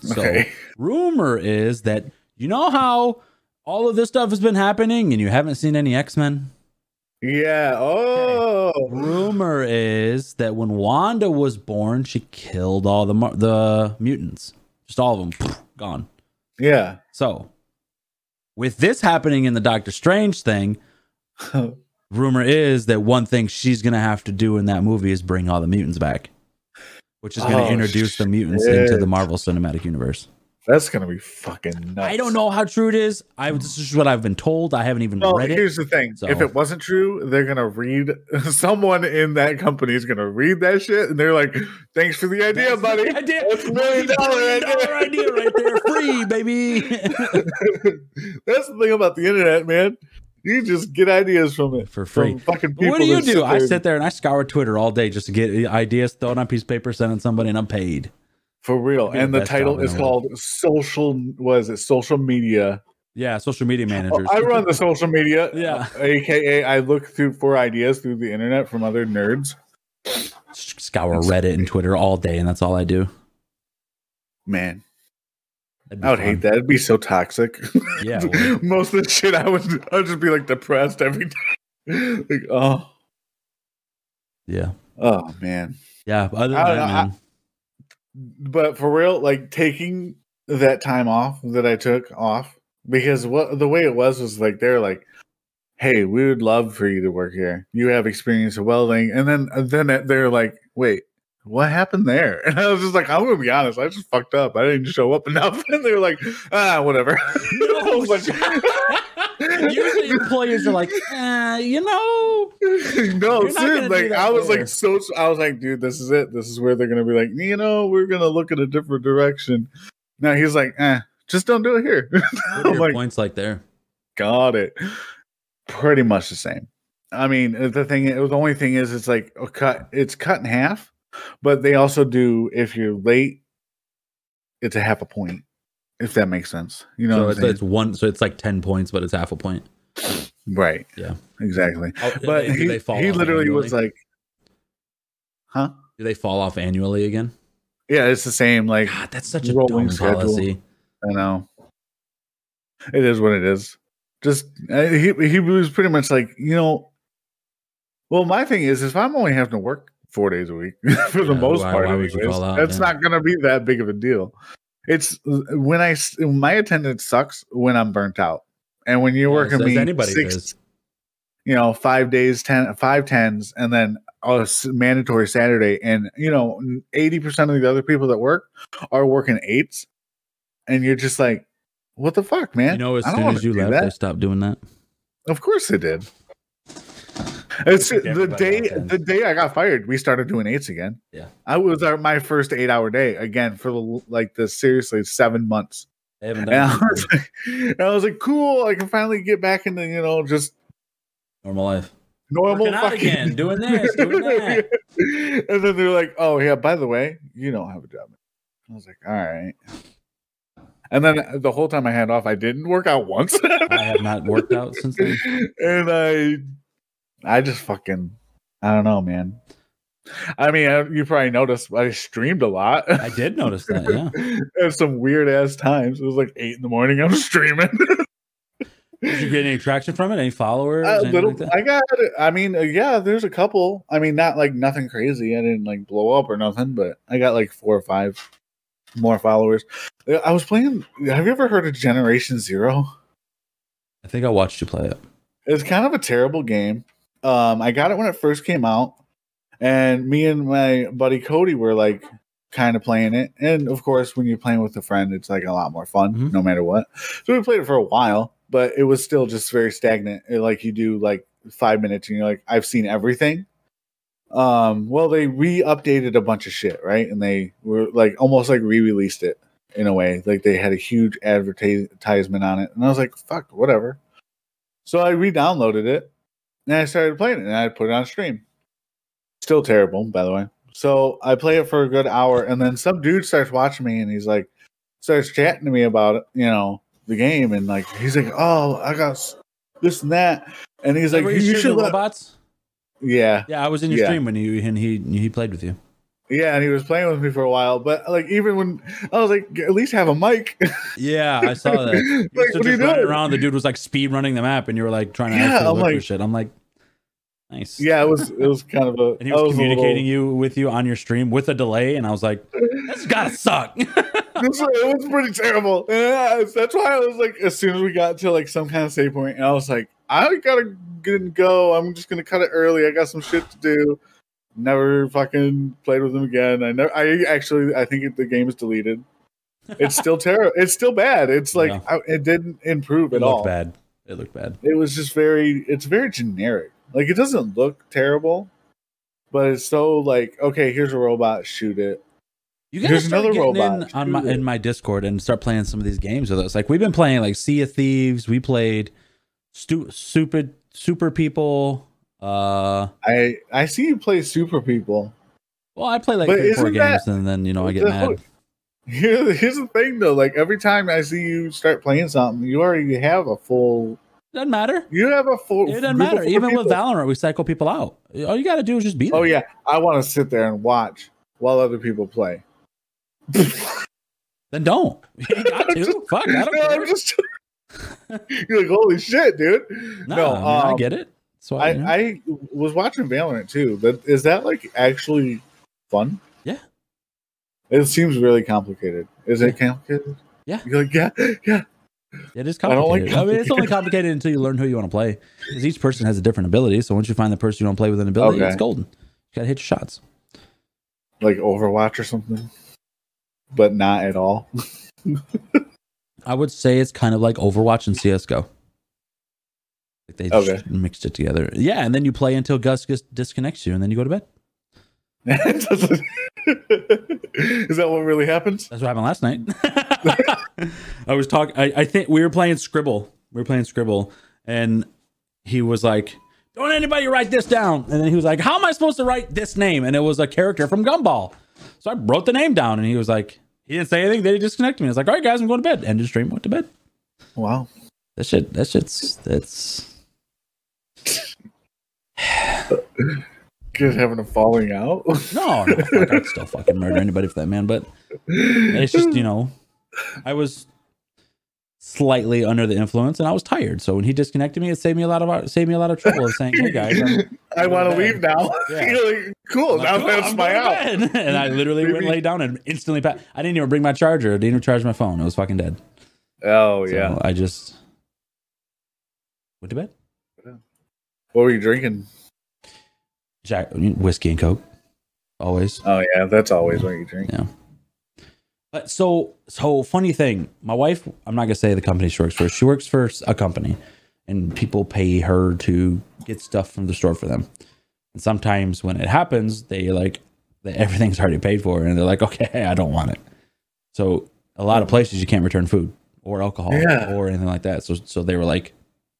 So okay. rumor is that, you know how all of this stuff has been happening and you haven't seen any X-Men? Yeah. Oh. Okay. Rumor is that when Wanda was born, she killed all the the mutants. Just all of them. Gone. Yeah. So with this happening in the Doctor Strange thing, rumor is that one thing she's going to have to do in that movie is bring all the mutants back, which is going to oh, introduce shit. the mutants into the Marvel Cinematic Universe. That's going to be fucking nuts. I don't know how true it is. I This is what I've been told. I haven't even well, read here's it. Here's the thing. So. If it wasn't true, they're going to read... Someone in that company is going to read that shit, and they're like, thanks for the idea, That's buddy. The idea. That's a million dollar idea. idea right there. Free, baby. That's the thing about the internet, man. You just get ideas from it for free. From fucking people. What do you do? I sit there and I scour Twitter all day just to get ideas, throw it on a piece of paper, send it to somebody, and I'm paid. For real. And the title is called Social, what is it? Social Media. Yeah, Social Media Managers. Oh, I run the social media. Yeah. A K A I look through for ideas through the internet from other nerds. Scour Reddit and Twitter all day, and that's all I do. Man. I would fun. hate that. It'd be so toxic. Yeah. Most of the shit I would I'd just be like depressed every day. Like, oh. Yeah. Oh man. Yeah. Other than I, that, I, man. I, but for real, like taking that time off that I took off, because what the way it was was like they're like, hey, we would love for you to work here. You have experience of welding. And then then they're like, wait. What happened there? And I was just like, I'm gonna be honest, I just fucked up. I didn't show up enough. And they were like, ah, whatever. No, usually employers are like, uh, you know, no, seriously. Like I was there. like, so I was like, dude, this is it. This is where they're gonna be like, you know, we're gonna look in a different direction. Now he's like, eh, just don't do it here. What are your like, points like there? Got it. Pretty much the same. I mean, the thing, the only thing is, it's like a cut. It's cut in half. But they also do, if you're late, it's a half a point, if that makes sense. You know, so it's, it's one, so it's like ten points, but it's half a point, right? Yeah, exactly. Oh, but do he, they fall he literally annually? was like, huh? Do they fall off annually again? Yeah, it's the same. Like, God, that's such a dumb policy. I know. It is what it is. Just he he was pretty much like, you know. Well, my thing is, if I'm only having to work four days a week for yeah, the most why, part why anyways, out, that's yeah. not gonna be that big of a deal. It's when I my attendance sucks when I'm burnt out, and when you're yeah, working so me anybody six is. you know five days, ten five tens, and then a mandatory Saturday, and you know eighty percent of the other people that work are working eights, and you're just like, what the fuck, man? You know, as soon as you left that. they stopped doing that. Of course they did. It's the day the day I got fired, we started doing eights again. Yeah, I was our, my first eight hour day again for the, like the seriously seven months. I haven't done and, I was like, and I was like, cool, I can finally get back into, you know, just normal life, normal fucking out again, doing this, doing that. And then they're like, oh yeah, by the way, you don't have a job. I was like, all right. And then the whole time I had off, I didn't work out once. I have not worked out since then. And I. I just fucking, I don't know, man. I mean, I, you probably noticed I streamed a lot. I did notice that, yeah. At some weird ass times. It was like eight in the morning. I'm streaming. Did you get any traction from it? Any followers? Uh, little, like I got, I mean, yeah, there's a couple. I mean, not like nothing crazy. I didn't like blow up or nothing, but I got like four or five more followers. I was playing, have you ever heard of Generation Zero? I think I watched you play it. It's kind of a terrible game. Um, I got it when it first came out, and me and my buddy Cody were like kind of playing it. And of course, when you're playing with a friend, it's like a lot more fun, mm-hmm. no matter what. So we played it for a while, but it was still just very stagnant. It, like you do like five minutes, and you're like, I've seen everything. Um, well, they re-updated a bunch of shit, right? And they were like almost like re-released it in a way. Like they had a huge advertisement on it, and I was like, fuck, whatever. So I re-downloaded it. And I started playing it, and I put it on stream. Still terrible, by the way. So I play it for a good hour, and then some dude starts watching me, and he's like, starts chatting to me about, you know, the game, and like he's like, "Oh, I got this and that," and he's like, "You should robots." Yeah, yeah. I was in your yeah. stream when you and he he played with you. Yeah, and he was playing with me for a while, but like even when I was like, at least have a mic. Yeah, I saw that. You like, what are you doing? Around, the dude was like speed running the map, and you were like trying to yeah, actually I'm look like, for shit. I'm like, nice. Yeah, it was it was kind of a. And he was, was communicating little... you with you on your stream with a delay, and I was like, that's gotta suck. It was pretty terrible. Yeah, that's why I was like, as soon as we got to like some kind of save point, and I was like, I gotta go. I'm just gonna cut it early. I got some shit to do. Never fucking played with him again. I never. I actually. I think it, the game is deleted. It's still terrible. It's still bad. It's like yeah. I, it didn't improve it at looked all. Bad. It looked bad. It was just very. It's very generic. Like it doesn't look terrible, but it's so like okay. Here's a robot. Shoot it. You guys here's another robot in on my, in my Discord and start playing some of these games with us. Like we've been playing like Sea of Thieves. We played stu- stupid Super People. Uh, I I see you play Super People. Well, I play like three, four games, and then you know I get mad. Here, here's the thing though: like every time I see you start playing something, you already have a full. Doesn't matter. You have a full. It doesn't matter. Even with Valorant, we cycle people out. All you got to do is just beat them. Oh yeah, I want to sit there and watch while other people play. Then don't. You ain't got to. Fuck. I don't no, care. I'm just. You're like, holy shit, dude. No, no I, mean, um, I get it. So I, you know. I was watching Valorant too, but is that like actually fun? Yeah. It seems really complicated. Is yeah. it complicated? Yeah. You're like, yeah, yeah. It is complicated. I, don't like complicated. I mean, it's only complicated until you learn who you want to play. Because each person has a different ability. So once you find the person you want to play with an ability, okay. it's golden. You gotta hit your shots. Like Overwatch or something. But not at all. I would say it's kind of like Overwatch and C S G O. Like they okay. just mixed it together. Yeah, and then you play until Gus disconnects you, and then you go to bed. Is that what really happens? That's what happened last night. I was talking. I think we were playing Scribble. We were playing Scribble, and he was like, "Don't anybody write this down." And then he was like, "How am I supposed to write this name?" And it was a character from Gumball. So I wrote the name down, and he was like, "He didn't say anything." Then he disconnected me. I was like, "All right, guys, I'm going to bed." Ended stream. Went to bed. Wow. That shit. That shit's. That's. Just having a falling out. No, no, fuck, I'd still fucking murder anybody for that, man. But it's just, you know, I was slightly under the influence and I was tired. So when he disconnected me, it saved me a lot of saved me a lot of trouble of saying, "Hey guys, I'm, I want to leave now." Yeah. You're like, cool, like, now cool, that's I'm my out. And I literally Maybe. went and laid down and instantly. Passed. I didn't even bring my charger. I didn't even charge my phone. I was fucking dead. Oh so yeah, I just went to bed. What were you drinking? Jack, whiskey and Coke, always. Oh yeah, that's always yeah. what you drink. Yeah. But so so funny thing, my wife. I'm not gonna say the company she works for. She works for a company, and people pay her to get stuff from the store for them. And sometimes when it happens, they like they, everything's already paid for, and they're like, "Okay, I don't want it." So a lot of places you can't return food or alcohol yeah. or anything like that. So so they were like,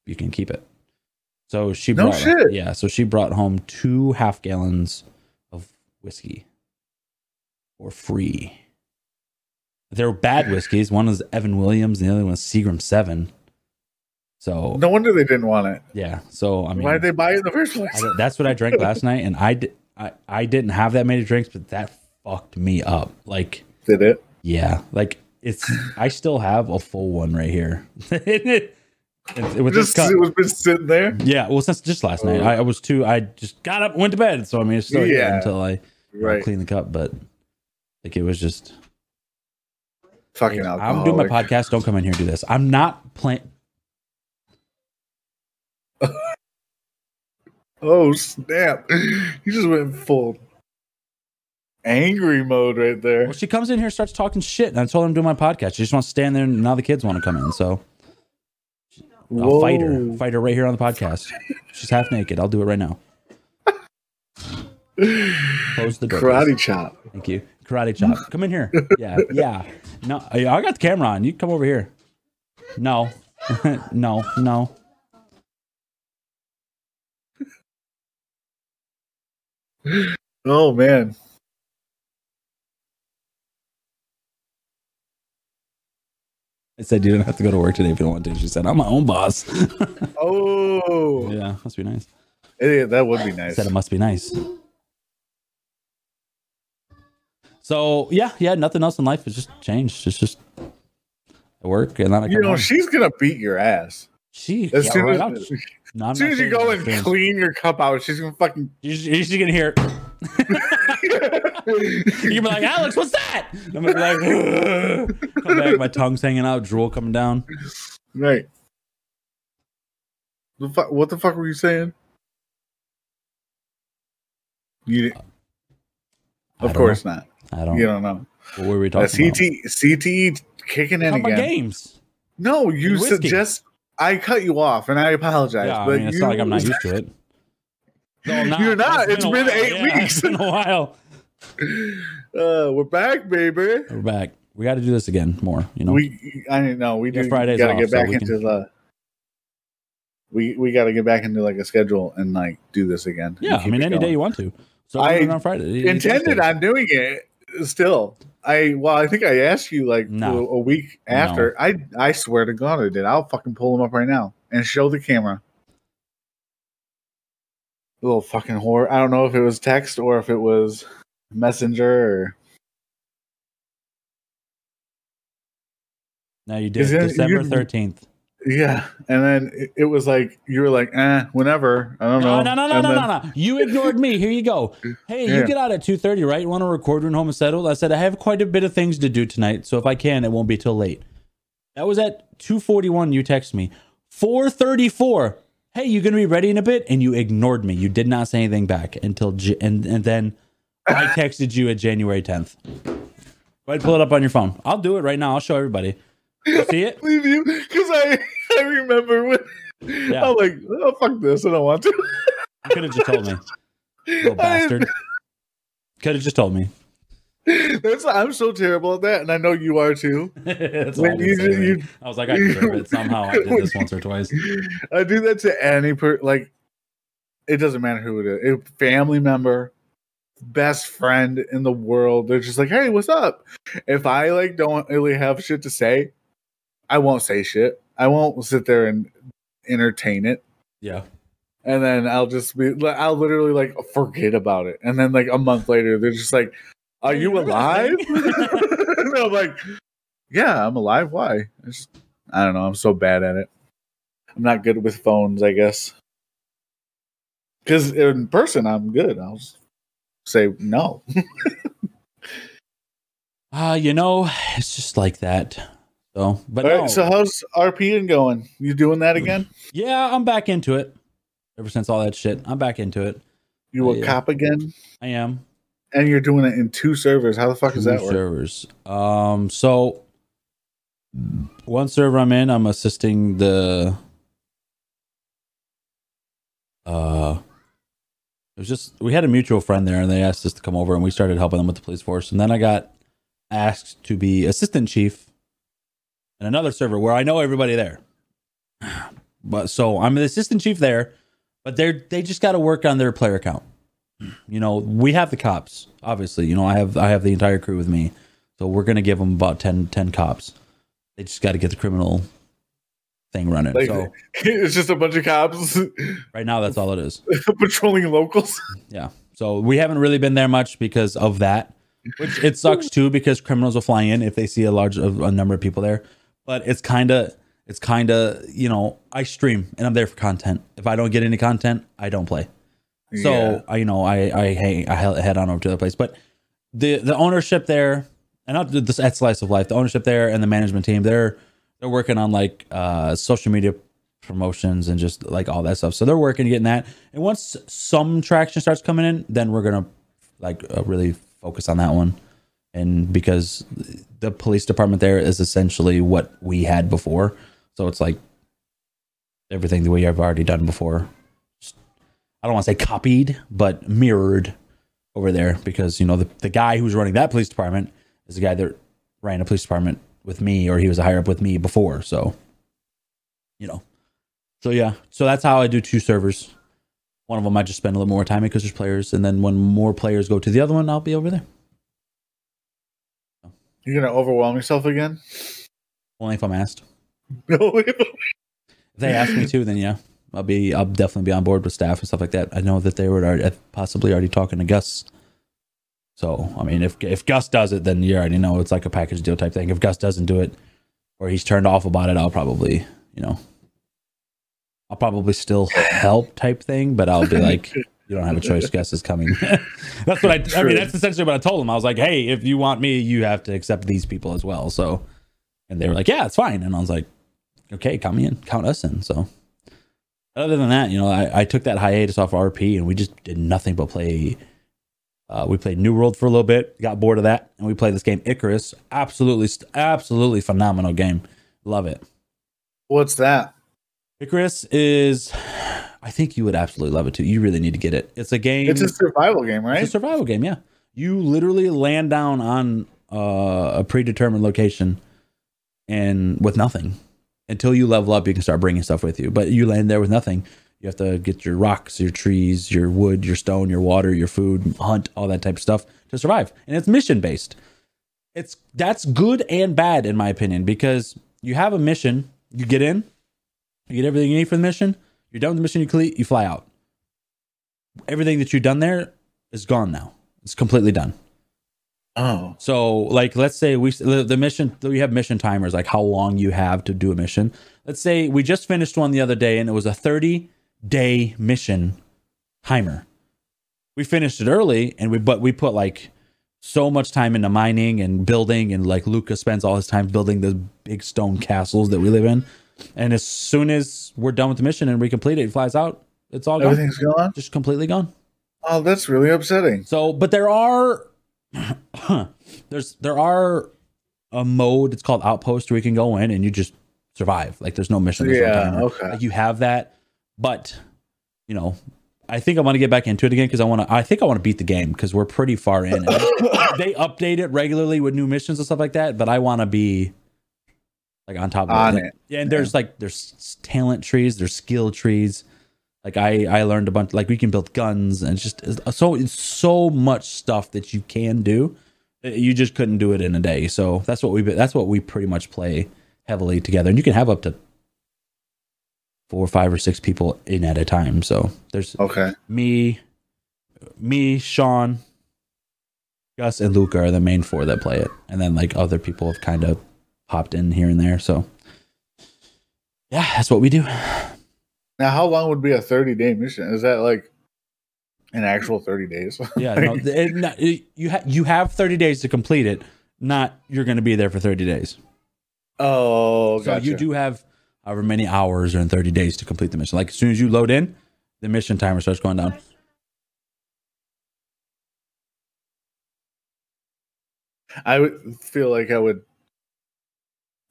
"You can keep it." So she brought, no shit. yeah. So she brought home two half gallons of whiskey for free. They're bad whiskeys. One is Evan Williams, and the other one is Seagram Seven. So no wonder they didn't want it. Yeah. So I mean, why did they buy it in the first place? I, that's what I drank last night, and I, di- I I didn't have that many drinks, but that fucked me up. Like did it? Yeah. Like it's. I still have a full one right here. It, it was just it was been sitting there. Yeah, well, since just last night, I, I was too. I just got up, went to bed. So I mean, it's still yeah, until I right. clean the cup. But like, it was just fucking. Like, I'm doing my podcast. Don't come in here and do this. I'm not playing. Oh snap! He just went full angry mode right there. Well, she comes in here, and starts talking shit, and I told her I'm doing my podcast. She just wants to stand there, and now the kids want to come in. So. I'll fight her. Fight her right here on the podcast. She's half naked. I'll do it right now. Close the door. Karate please. Chop. Thank you. Karate chop. Come in here. Yeah. Yeah. No, I got the camera on. You come over here. No. no. No. Oh, man. I said, "You don't have to go to work today if you don't want to." She said, "I'm my own boss." Oh. Yeah, must be nice. Yeah, that would be nice. I said, it must be nice. So yeah, yeah, nothing else in life has just changed. It's just work, and then I you know home. She's gonna beat your ass. She as yeah, soon right as, no, as, soon as you go and things. Clean your cup out, she's gonna fucking. You're just gonna hear. You're gonna be like, Alex, what's that? And I'm gonna be like, come back, my tongue's hanging out, drool coming down. Right. The fu- what the fuck were you saying? You. Didn't- Of course know. Not. I don't. You don't know. What were we talking uh, C T, about? C T E kicking in again. Games. No, you and suggest. Whiskey. I cut you off, and I apologize. Yeah, but I mean, it's you, not like I'm not used to it. No, not. You're not. It's, it's been, been eight yeah, weeks. It's been a while. Uh, we're back, baby. We're back. We got to do this again more. You know. We. I didn't know. We do. Got to get back so into can... the. We we got to get back into like a schedule and like do this again. Yeah, I mean, any going. Day you want to. So I on Friday. Intended on doing it still. I well, I think I asked you like no. a week after. No. I I swear to God I did. I'll fucking pull them up right now and show the camera. A little fucking whore. I don't know if it was text or if it was Messenger or no, you did. It, December thirteenth. Yeah, and then it, it was like you were like, eh, whenever. I don't know. No, no, no, and no, then... no, no. You ignored me. Here you go. Hey, yeah. You get out at two thirty, right? You want to record when home and settled? I said I have quite a bit of things to do tonight, so if I can, it won't be till late. That was at two forty-one. You text me four thirty-four. Hey, you gonna be ready in a bit? And you ignored me. You did not say anything back until J- and and then I texted you at January tenth. Go ahead, pull it up on your phone. I'll do it right now. I'll show everybody. You see it? Leave you because I, I remember when yeah. I'm like, oh fuck this, I don't want to. You could have just told me, little bastard. Could have just told me. That's, I'm so terrible at that, and I know you are too. That's why I, you, I was like, I deserve it somehow. I did this once or twice. I do that to any per like. It doesn't matter who it is. A family member, best friend in the world. They're just like, hey, what's up? If I like don't really have shit to say. I won't say shit. I won't sit there and entertain it. Yeah. And then I'll just be, I'll literally like forget about it. And then like a month later, they're just like, are you alive? And I'm like, yeah, I'm alive. Why? I just, I don't know. I'm so bad at it. I'm not good with phones, I guess. Because in person, I'm good. I'll just say no. Ah, uh, you know, it's just like that. So, but all right, no. So how's R P N going? You doing that again? Yeah, I'm back into it. Ever since all that shit, I'm back into it. You I, a cop again? I am. And you're doing it in two servers. How the fuck two is that servers. Work? Um, so one server I'm in, I'm assisting the. Uh, it was just we had a mutual friend there, and they asked us to come over, and we started helping them with the police force, and then I got asked to be assistant chief. And another server where I know everybody there. But so I'm the assistant chief there, but they they just got to work on their player count. You know, we have the cops, obviously. You know, I have I have the entire crew with me. So we're going to give them about ten cops. They just got to get the criminal thing running. Like, so it's just a bunch of cops. Right now that's all it is. Patrolling locals. Yeah. So we haven't really been there much because of that. Which it sucks too because criminals will fly in if they see a large a number of people there. But it's kind of, it's kind of, you know, I stream and I'm there for content. If I don't get any content, I don't play. So, yeah. I, you know, I I, hang, I head on over to the place. But the, the ownership there, and not this at Slice of Life, the ownership there and the management team, they're they're working on like uh, social media promotions and just like all that stuff. So they're working getting that. And once some traction starts coming in, then we're going to like uh, really focus on that one. And because the police department there is essentially what we had before. So it's like everything that we have already done before. Just, I don't want to say copied, but mirrored over there because, you know, the, the guy who's running that police department is the guy that ran a police department with me, or he was a higher up with me before. So, you know, so yeah, so that's how I do two servers. One of them I just spend a little more time because there's players. And then when more players go to the other one, I'll be over there. You're gonna overwhelm yourself again? Only if I'm asked. No. If they ask me to, then yeah, I'll be. I'll definitely be on board with staff and stuff like that. I know that they were already, possibly already talking to Gus, So, I mean, if if Gus does it, then you already know it's like a package deal type thing. If Gus doesn't do it, or he's turned off about it, I'll probably, you know, I'll probably still help type thing, but I'll be like, you don't have a choice. Gus is coming. That's what I, True. I mean, that's essentially what I told him. I was like, hey, if you want me, you have to accept these people as well. So, and they were like, yeah, it's fine. And I was like, okay, count me in, count us in. So other than that, you know, I, I took that hiatus off R P and we just did nothing but play. Uh, we played New World for a little bit, got bored of that, and we played this game Icarus. Absolutely, absolutely phenomenal game. Love it. What's that? Icarus is, I think you would absolutely love it too. You really need to get it. It's a game. It's a survival game, right? It's a survival game, yeah. You literally land down on uh, a predetermined location and with nothing. Until you level up, you can start bringing stuff with you. But you land there with nothing. You have to get your rocks, your trees, your wood, your stone, your water, your food, hunt, all that type of stuff to survive. And it's mission-based. It's that's good and bad, in my opinion, because you have a mission. You get in. You get everything you need for the mission. You're done with the mission you complete. You fly out. Everything that you've done there is gone now. It's completely done. Oh. So, like, let's say we the mission, we have mission timers, like how long you have to do a mission. Let's say we just finished one the other day, and it was a thirty day mission timer. We finished it early and we but we put like so much time into mining and building, and like Luca spends all his time building those big stone castles that we live in, and as soon as we're done with the mission and we complete it, it flies out. It's all gone. Everything's gone? Just completely gone. Oh, that's really upsetting. So but there are there's there are a mode, it's called Outpost, where you can go in and you just survive. Like there's no mission. There's yeah, no okay. Like, you have that. But, you know, I think I want to get back into it again because I want to. I think I want to beat the game because we're pretty far in. And they update it regularly with new missions and stuff like that. But I want to be like on top of on it. it. Yeah, and yeah. there's like there's talent trees, there's skill trees. Like I, I learned a bunch. Like we can build guns and it's just it's so it's so much stuff that you can do. You just couldn't do it in a day. So that's what we that's what we pretty much play heavily together. And you can have up to four or five or six people in at a time. So there's okay. me, me, Sean, Gus, and Luca are the main four that play it. And then like other people have kind of popped in here and there. So yeah, that's what we do. Now, how long would be a thirty day mission? Is that like an actual thirty days? Yeah. No, it, no, it, you, ha you have thirty days to complete it. Not you're going to be there for thirty days. Oh, gotcha. So you do have however many hours or in thirty days to complete the mission. Like as soon as you load in, the mission timer starts going down. I would feel like I would,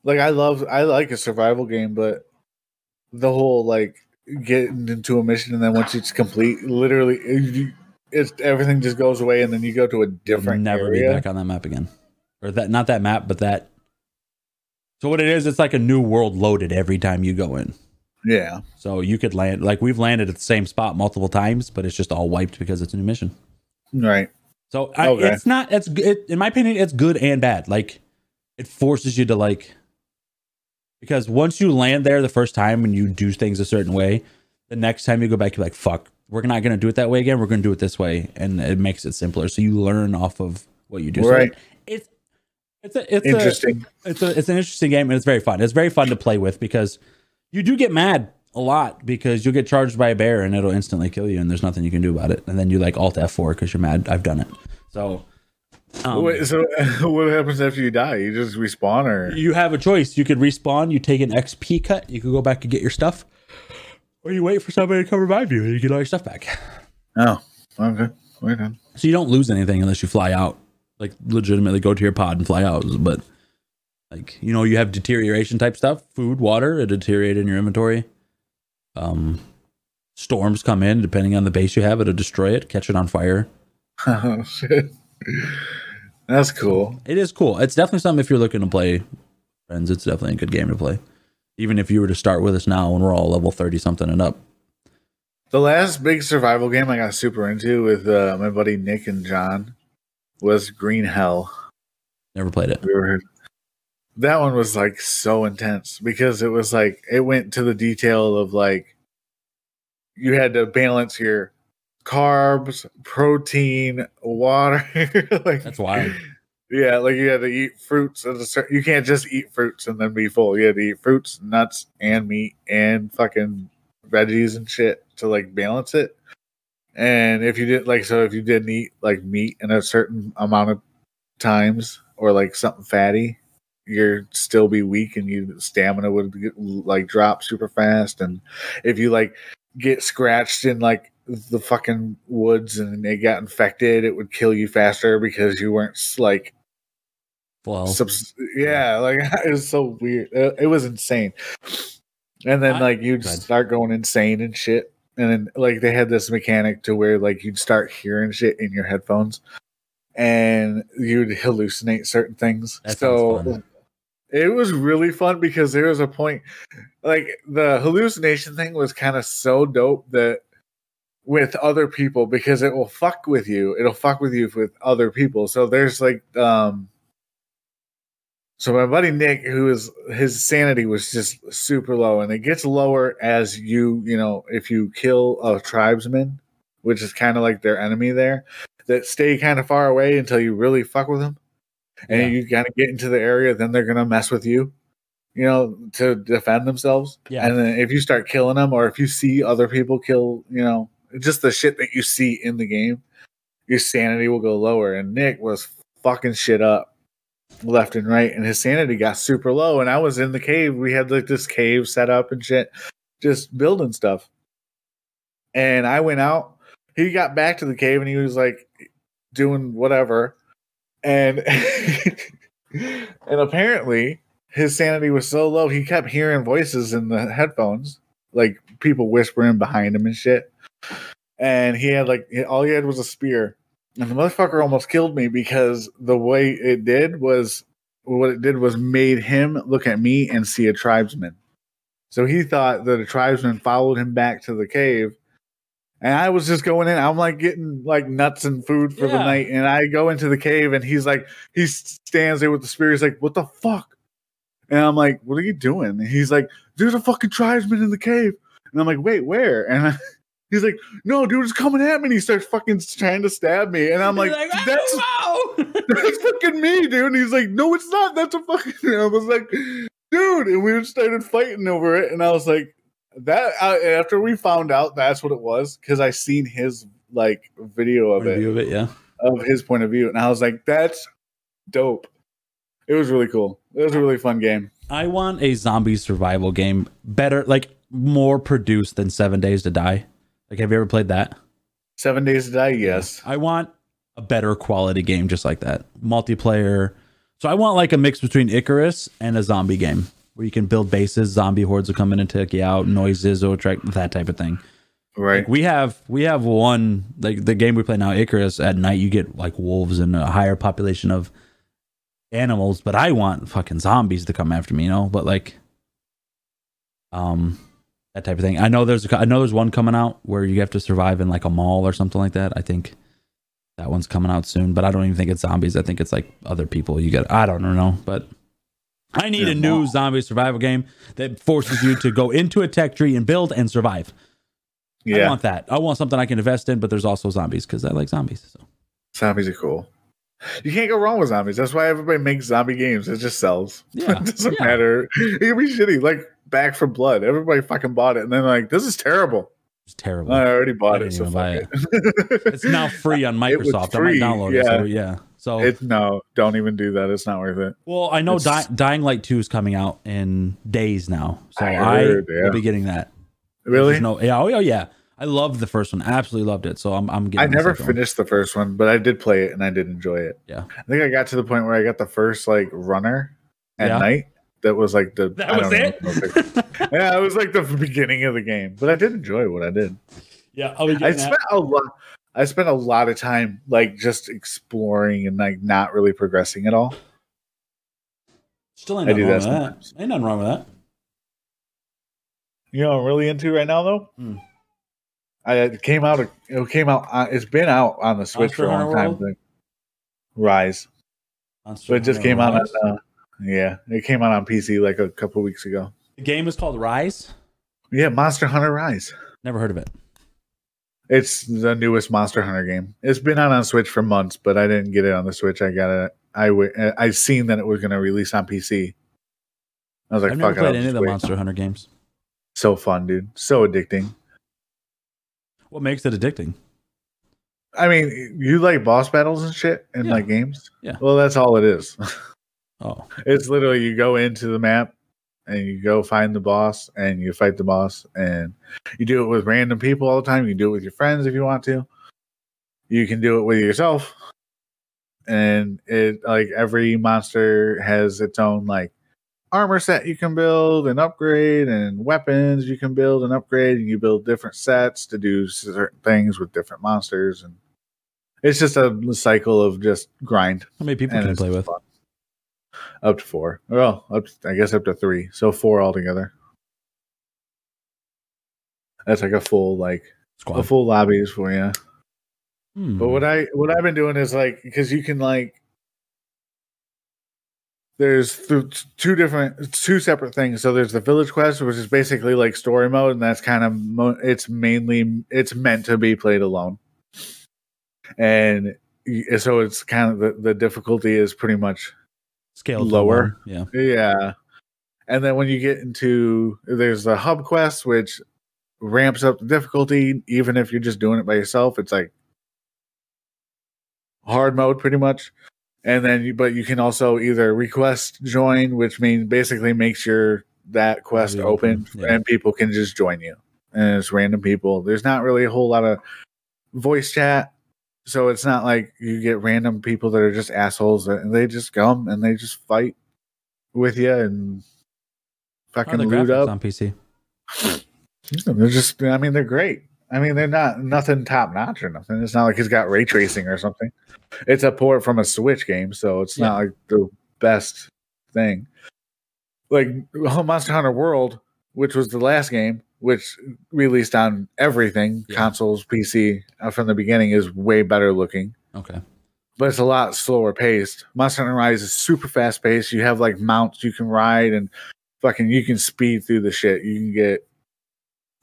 like I love, I like a survival game, but the whole like getting into a mission and then once it's complete, literally it, it's everything just goes away and then you go to a different never area. Be back on that map again, or that not that map, but that. So what it is, it's like a new world loaded every time you go in. Yeah. So you could land, like we've landed at the same spot multiple times, but it's just all wiped because it's a new mission. Right. So I, okay. it's not, it's it, in my opinion, it's good and bad. Like it forces you to like, because once you land there the first time and you do things a certain way, the next time you go back, you're like, fuck, we're not going to do it that way again. We're going to do it this way. And it makes it simpler. So you learn off of what you do. Right. So it's, It's a, it's interesting. A, it's a, it's an interesting game, and it's very fun. It's very fun to play with because you do get mad a lot because you'll get charged by a bear and it'll instantly kill you, and there's nothing you can do about it. And then you like Alt F four because you're mad. I've done it. So, um, Wait, so what happens after you die? You just respawn, or you have a choice. You could respawn. You take an X P cut. You could go back and get your stuff, or you wait for somebody to come revive you and you get all your stuff back. Oh, okay. Okay. So you don't lose anything unless you fly out. Like legitimately go to your pod and fly out. But like, you know, you have deterioration type stuff, food, water, it deteriorates in your inventory. Um, storms come in, depending on the base you have, it'll destroy it, catch it on fire. Oh shit. That's cool. It is cool. It's definitely something if you're looking to play friends, it's definitely a good game to play. Even if you were to start with us now and we're all level thirty something and up. The last big survival game I got super into with uh, my buddy Nick and John was Green Hell. Never played it. That one was like so intense because it was like it went to the detail of like you had to balance your carbs, protein, water. Like, that's wild. Yeah, like you had to eat fruits at a certain. You can't just eat fruits and then be full. You had to eat fruits, nuts, and meat, and fucking veggies and shit to like balance it. And if you did like, so if you didn't eat like meat in a certain amount of times or like something fatty, you'd still be weak and your stamina would like drop super fast. And if you like get scratched in like the fucking woods and it got infected, it would kill you faster because you weren't like. Well, subs- yeah, like it was so weird. It was insane. And then I, like you'd God. start going insane and shit. And then like they had this mechanic to where like you'd start hearing shit in your headphones and you'd hallucinate certain things. That so fun. It was really fun because there was a point like the hallucination thing was kind of so dope that with other people, because it will fuck with you. It'll fuck with you with other people. So there's like, um, so my buddy Nick, who is, his sanity was just super low, and it gets lower as you, you know, if you kill a tribesman, which is kind of like their enemy there, that stay kind of far away until you really fuck with them. And yeah. you kind of get into the area, then they're going to mess with you, you know, to defend themselves. Yeah. And then if you start killing them, or if you see other people kill, you know, just the shit that you see in the game, your sanity will go lower. And Nick was fucking shit up left and right, and his sanity got super low. And I was in the cave. We had like this cave set up and shit, just building stuff. And I went out. He got back to the cave and he was like doing whatever. And and apparently his sanity was so low, he kept hearing voices in the headphones, like people whispering behind him and shit. And he had like, all he had was a spear. And the motherfucker almost killed me because the way it did was, what it did was made him look at me and see a tribesman. So he thought that a tribesman followed him back to the cave. And I was just going in. I'm like getting like nuts and food for yeah. the night. And I go into the cave and he's like, he stands there with the spear. He's like, what the fuck? And I'm like, what are you doing? And he's like, there's a fucking tribesman in the cave. And I'm like, wait, where? And I, he's like, no, dude, it's coming at me. And he starts fucking trying to stab me. And I'm like, like, that's, that's fucking me, dude. And he's like, no, it's not. That's a fucking, and I was like, dude. And we started fighting over it. And I was like, that, I, after we found out that's what it was, because I seen his like video of it, of it, yeah, of his point of view. And I was like, that's dope. It was really cool. It was a really fun game. I want a zombie survival game better, like more produced than Seven Days to Die. Like, have you ever played that? Seven Days to Die, yes. I want a better quality game just like that. Multiplayer. So I want like a mix between Icarus and a zombie game where you can build bases, zombie hordes will come in and take you out, noises will attract, that type of thing. Right. Like we have we have one, like the game we play now, Icarus, at night you get like wolves and a higher population of animals, but I want fucking zombies to come after me, you know? But like, um... that type of thing. I know there's a, I know there's one coming out where you have to survive in like a mall or something like that. I think that one's coming out soon, but I don't even think it's zombies. I think it's like other people. You got I don't know, but I need yeah, a new wow. zombie survival game that forces you to go into a tech tree and build and survive. Yeah. I want that. I want something I can invest in, but there's also zombies because I like zombies. So zombies are cool. You can't go wrong with zombies. That's why everybody makes zombie games. It just sells. Yeah. It doesn't yeah. matter. It can be shitty. Like Back for Blood, everybody fucking bought it and then like, this is terrible. It's terrible. I already bought I it, so fuck it. it. It's now free on Microsoft. Free, I might download yeah. it. So, yeah. So it's no, don't even do that. It's not worth it. Well, I know Di- Dying Light two is coming out in days now, so I, heard, I yeah. will be getting that. Really? No. Yeah. Oh yeah. I loved the first one. Absolutely loved it. So I'm. I'm getting. I never finished the first one, but I did play it and I did enjoy it. Yeah. I think I got to the point where I got the first like runner at yeah. night. That was like the. That I was it. Yeah, it was like the beginning of the game, but I did enjoy what I did. Yeah, I'll be I spent that. a lot. I spent a lot of time like just exploring and like not really progressing at all. Still, ain't I do wrong that sometimes. That. Ain't nothing wrong with that. You know, what I'm really into right now though. Mm. I it came out. It came out. Uh, it's been out on the Switch Monster for a long Hunter time. Rise. Monster so it just Hunter came World. out on. Uh, Yeah, it came out on P C like a couple weeks ago. The game is called Rise? Yeah, Monster Hunter Rise. Never heard of it. It's the newest Monster Hunter game. It's been out on Switch for months, but I didn't get it on the Switch. I got it. I w- I seen that it was going to release on P C. I was like, I've fuck never played it, any of the wait. Monster Hunter games. So fun, dude. So addicting. What makes it addicting? I mean, you like boss battles and shit in yeah. like games? Yeah. Well, that's all it is. Oh. It's literally you go into the map and you go find the boss and you fight the boss, and you do it with random people all the time. You can do it with your friends if you want to. You can do it with yourself. And it like every monster has its own like armor set you can build and upgrade, and weapons you can build and upgrade, and you build different sets to do certain things with different monsters, and it's just a cycle of just grind. How many people can you play with? Fun. Up to four. Well, up to, I guess up to three. So four altogether. That's like a full like squad. A full lobby is for you. Hmm. But what I what I've been doing is like, because you can like. There's th- two different, two separate things. So there's the village quest, which is basically like story mode, and that's kind of mo- it's mainly it's meant to be played alone, and so it's kind of the, the difficulty is pretty much scaled lower. Yeah, yeah. And then when you get into there's the hub quest, which ramps up the difficulty, even if you're just doing it by yourself. It's like hard mode, pretty much. And then, you, but you can also either request join, which means basically makes your that quest really open, open. Yeah. And people can just join you. And it's random people. There's not really a whole lot of voice chat, so it's not like you get random people that are just assholes and they just come and they just fight with you and fucking loot up on P C. They're just, I mean, they're great. I mean, they're not nothing top notch or nothing. It's not like he's got ray tracing or something. It's a port from a Switch game, so it's yeah. not like the best thing. Like Monster Hunter World, which was the last game, which released on everything, yeah. consoles, P C, uh, from the beginning, is way better looking. Okay. But it's a lot slower paced. Monster Hunter Rise is super fast paced. You have like mounts you can ride, and fucking you can speed through the shit. You can get.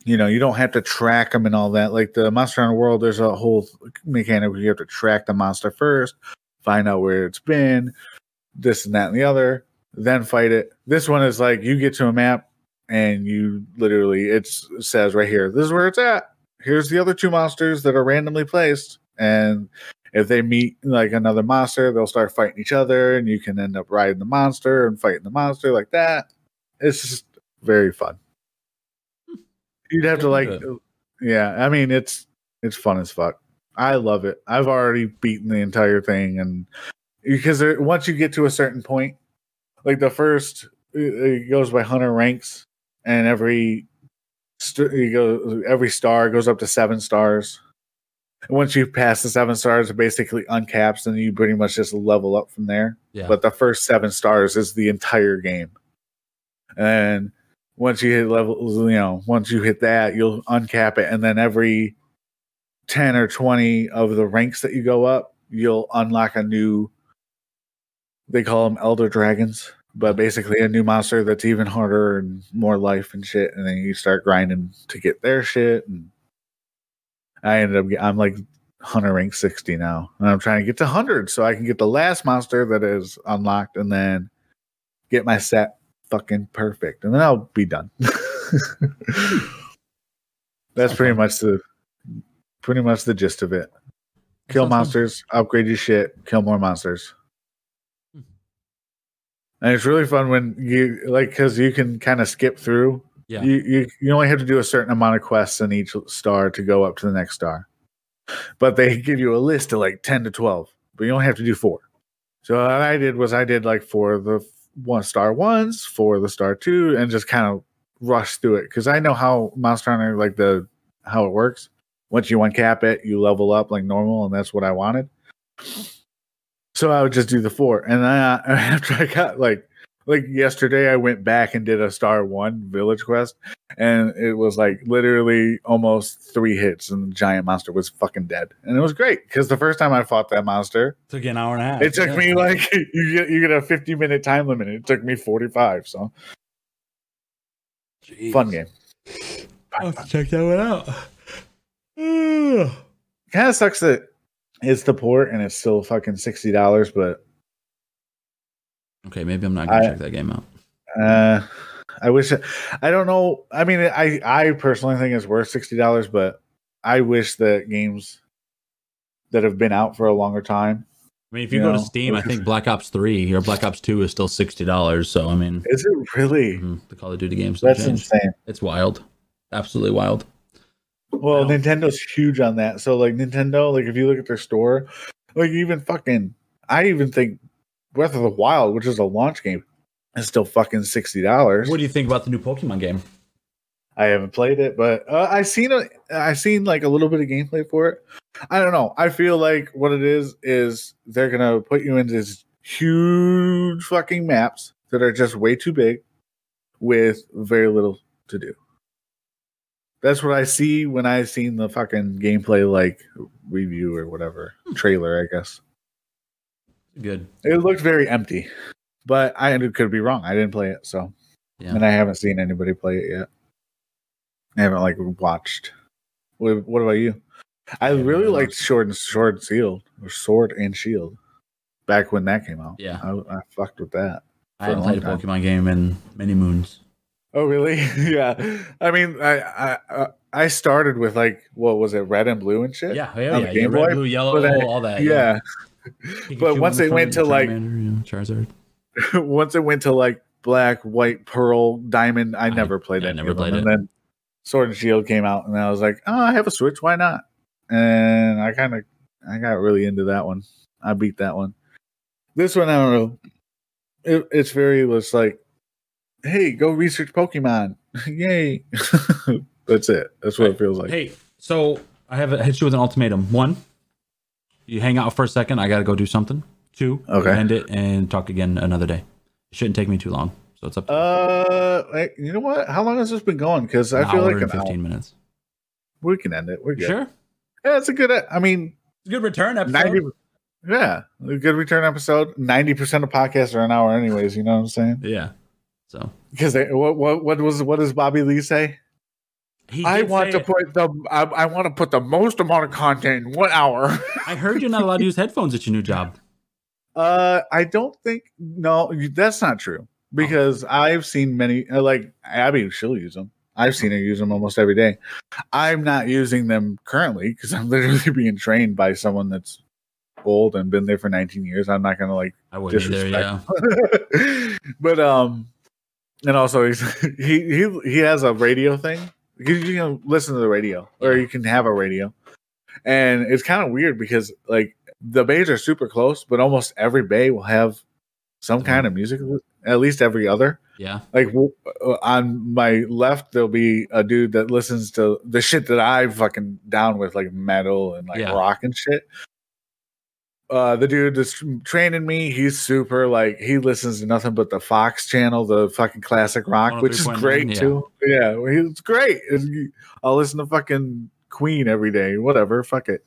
You know, you don't have to track them and all that. Like the Monster Hunter World, there's a whole mechanic where you have to track the monster first, find out where it's been, this and that and the other, then fight it. This one is like you get to a map and you literally, it's, it says right here, this is where it's at. Here's the other two monsters that are randomly placed. And if they meet like another monster, they'll start fighting each other, and you can end up riding the monster and fighting the monster like that. It's just very fun. You'd have to like, yeah. I mean, it's it's fun as fuck. I love it. I've already beaten the entire thing, and because there, once you get to a certain point, like the first, it goes by hunter ranks, and every you go every star goes up to seven stars. And once you pass the seven stars, it basically uncaps, and you pretty much just level up from there. Yeah. But the first seven stars is the entire game, and. Once you hit levels, you know, once you hit that, you'll uncap it. And then every ten or twenty of the ranks that you go up, you'll unlock a new, they call them Elder Dragons, but basically a new monster that's even harder and more life and shit. And then you start grinding to get their shit. And I ended up, I'm like Hunter rank sixty now. And I'm trying to get to one hundred so I can get the last monster that is unlocked and then get my set. Fucking perfect, and then I'll be done. That's pretty much the pretty much the gist of it. Kill monsters, upgrade your shit, kill more monsters, and it's really fun when you like because you can kind of skip through. Yeah, you, you you only have to do a certain amount of quests in each star to go up to the next star, but they give you a list of like ten to twelve, but you only have to do four. So what I did was I did like four of the. One star ones for the star two, and just kind of rush through it because I know how Monster Hunter like the how it works. Once you uncap it, you level up like normal, and that's what I wanted. So I would just do the four, and I, after I got like like yesterday, I went back and did a star one village quest, and it was like literally almost three hits, and the giant monster was fucking dead, and it was great because the first time I fought that monster, it took you an hour and a half. It took yeah. me like you get you get a fifty minute time limit. It took me forty five. So Jeez. Fun game. I'll have to check that one out. It kind of sucks that it's the port and it's still fucking sixty dollars, but okay, maybe I'm not gonna I, check that game out. Uh, I wish it, I don't know. I mean, I I personally think it's worth sixty dollars, but I wish that games that have been out for a longer time. I mean, if you, you go know, to Steam, I think Black Ops three or Black Ops two is still sixty dollars. So, I mean, is it really? Mm-hmm. The Call of Duty games. That's changed. Insane. It's wild. Absolutely wild. Well, wow. Nintendo's huge on that. So, like, Nintendo, like, if you look at their store, like, even fucking, I even think Breath of the Wild, which is a launch game, is still fucking sixty dollars. What do you think about the new Pokemon game? I haven't played it, but uh, I've seen a, I've seen like a little bit of gameplay for it. I don't know. I feel like what it is is they're gonna put you in these huge fucking maps that are just way too big, with very little to do. That's what I see when I've seen the fucking gameplay, like review or whatever trailer. I guess. Good. It looked very empty, but I could be wrong. I didn't play it, so yeah. And I haven't seen anybody play it yet. I haven't like watched. What, what about you? I yeah, really liked Sword and Sword and Shield or Sword and Shield back when that came out. Yeah, I, I fucked with that. I haven't played a Pokemon time. game in many moons. Oh really? Yeah. I mean, I I I started with like what was it, Red and Blue and shit? Yeah, yeah, yeah. Game Boy, red, blue, yellow, I, all that. Yeah. yeah. But once it went to like Charizard. Once it went to like Black, White, Pearl, Diamond, I, I never played I, that. I never game played and it. Then Sword and Shield came out, and I was like, "Oh, I have a Switch. Why not?" And I kind of, I got really into that one. I beat that one. This one, I don't know. It, it's very much like, "Hey, go research Pokemon! Yay!" That's it. That's what hey, it feels like. Hey, so I have a, hit you with an ultimatum. One, you hang out for a second. I got to go do something. Two, okay, end it and talk again another day. It shouldn't take me too long. So it's up to uh, you. You know what? How long has this been going? Because I feel like an fifteen hour. minutes. We can end it. We're good. Sure. Yeah, it's a good. I mean, it's a good return episode. ninety, yeah, a good return episode. Ninety percent of podcasts are an hour, anyways. You know what I'm saying? Yeah. So because what what what was what does Bobby Lee say? He I want to it. put the I, I want to put the most amount of content in one hour. I heard you're not allowed to use headphones at your new job. Uh, I don't think no. That's not true. Because I've seen many, like Abby, she'll use them. I've seen her use them almost every day. I'm not using them currently because I'm literally being trained by someone that's old and been there for nineteen years. I'm not going to like I wouldn't disrespect either, yeah. But, um, and also he's, he, he, he has a radio thing. You can listen to the radio or you can have a radio. And it's kind of weird because like the bays are super close, but almost every bay will have some kind of music, at least every other. Yeah. Like on my left, there'll be a dude that listens to the shit that I fucking down with, like metal and like yeah. rock and shit. Uh, the dude that's training me, he's super like he listens to nothing but the Fox channel, the fucking classic rock, which is great yeah. too. Yeah, it's great. I'll listen to fucking Queen every day, whatever. Fuck it.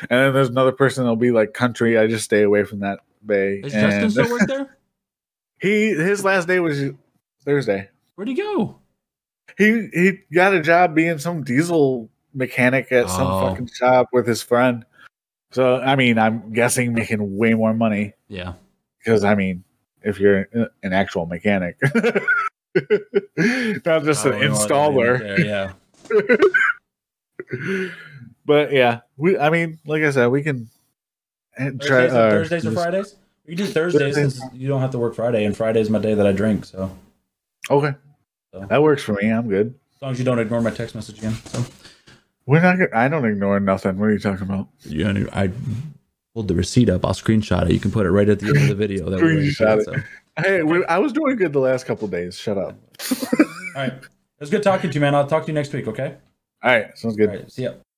And then there's another person that'll be like country. I just stay away from that bay. Is and Justin still work there? He his last day was Thursday. Where'd he go? He he got a job being some diesel mechanic at oh. some fucking shop with his friend. So I mean, I'm guessing making way more money. Yeah, because I mean, if you're an actual mechanic, not just oh, an installer. There, yeah. But yeah, we. I mean, like I said, we can try Thursdays, uh, Thursdays or Fridays. You do Thursdays since you don't have to work Friday, and Friday is my day that I drink. So, okay, so. That works for me. I'm good as long as you don't ignore my text message again. So, we're not. I don't ignore nothing. What are you talking about? You know, I pulled the receipt up. I'll screenshot it. You can put it right at the end of the video. That screenshot it. So. Hey, I was doing good the last couple of days. Shut up. All right, it was good talking to you, man. I'll talk to you next week. Okay. All right, sounds good. All right, see ya.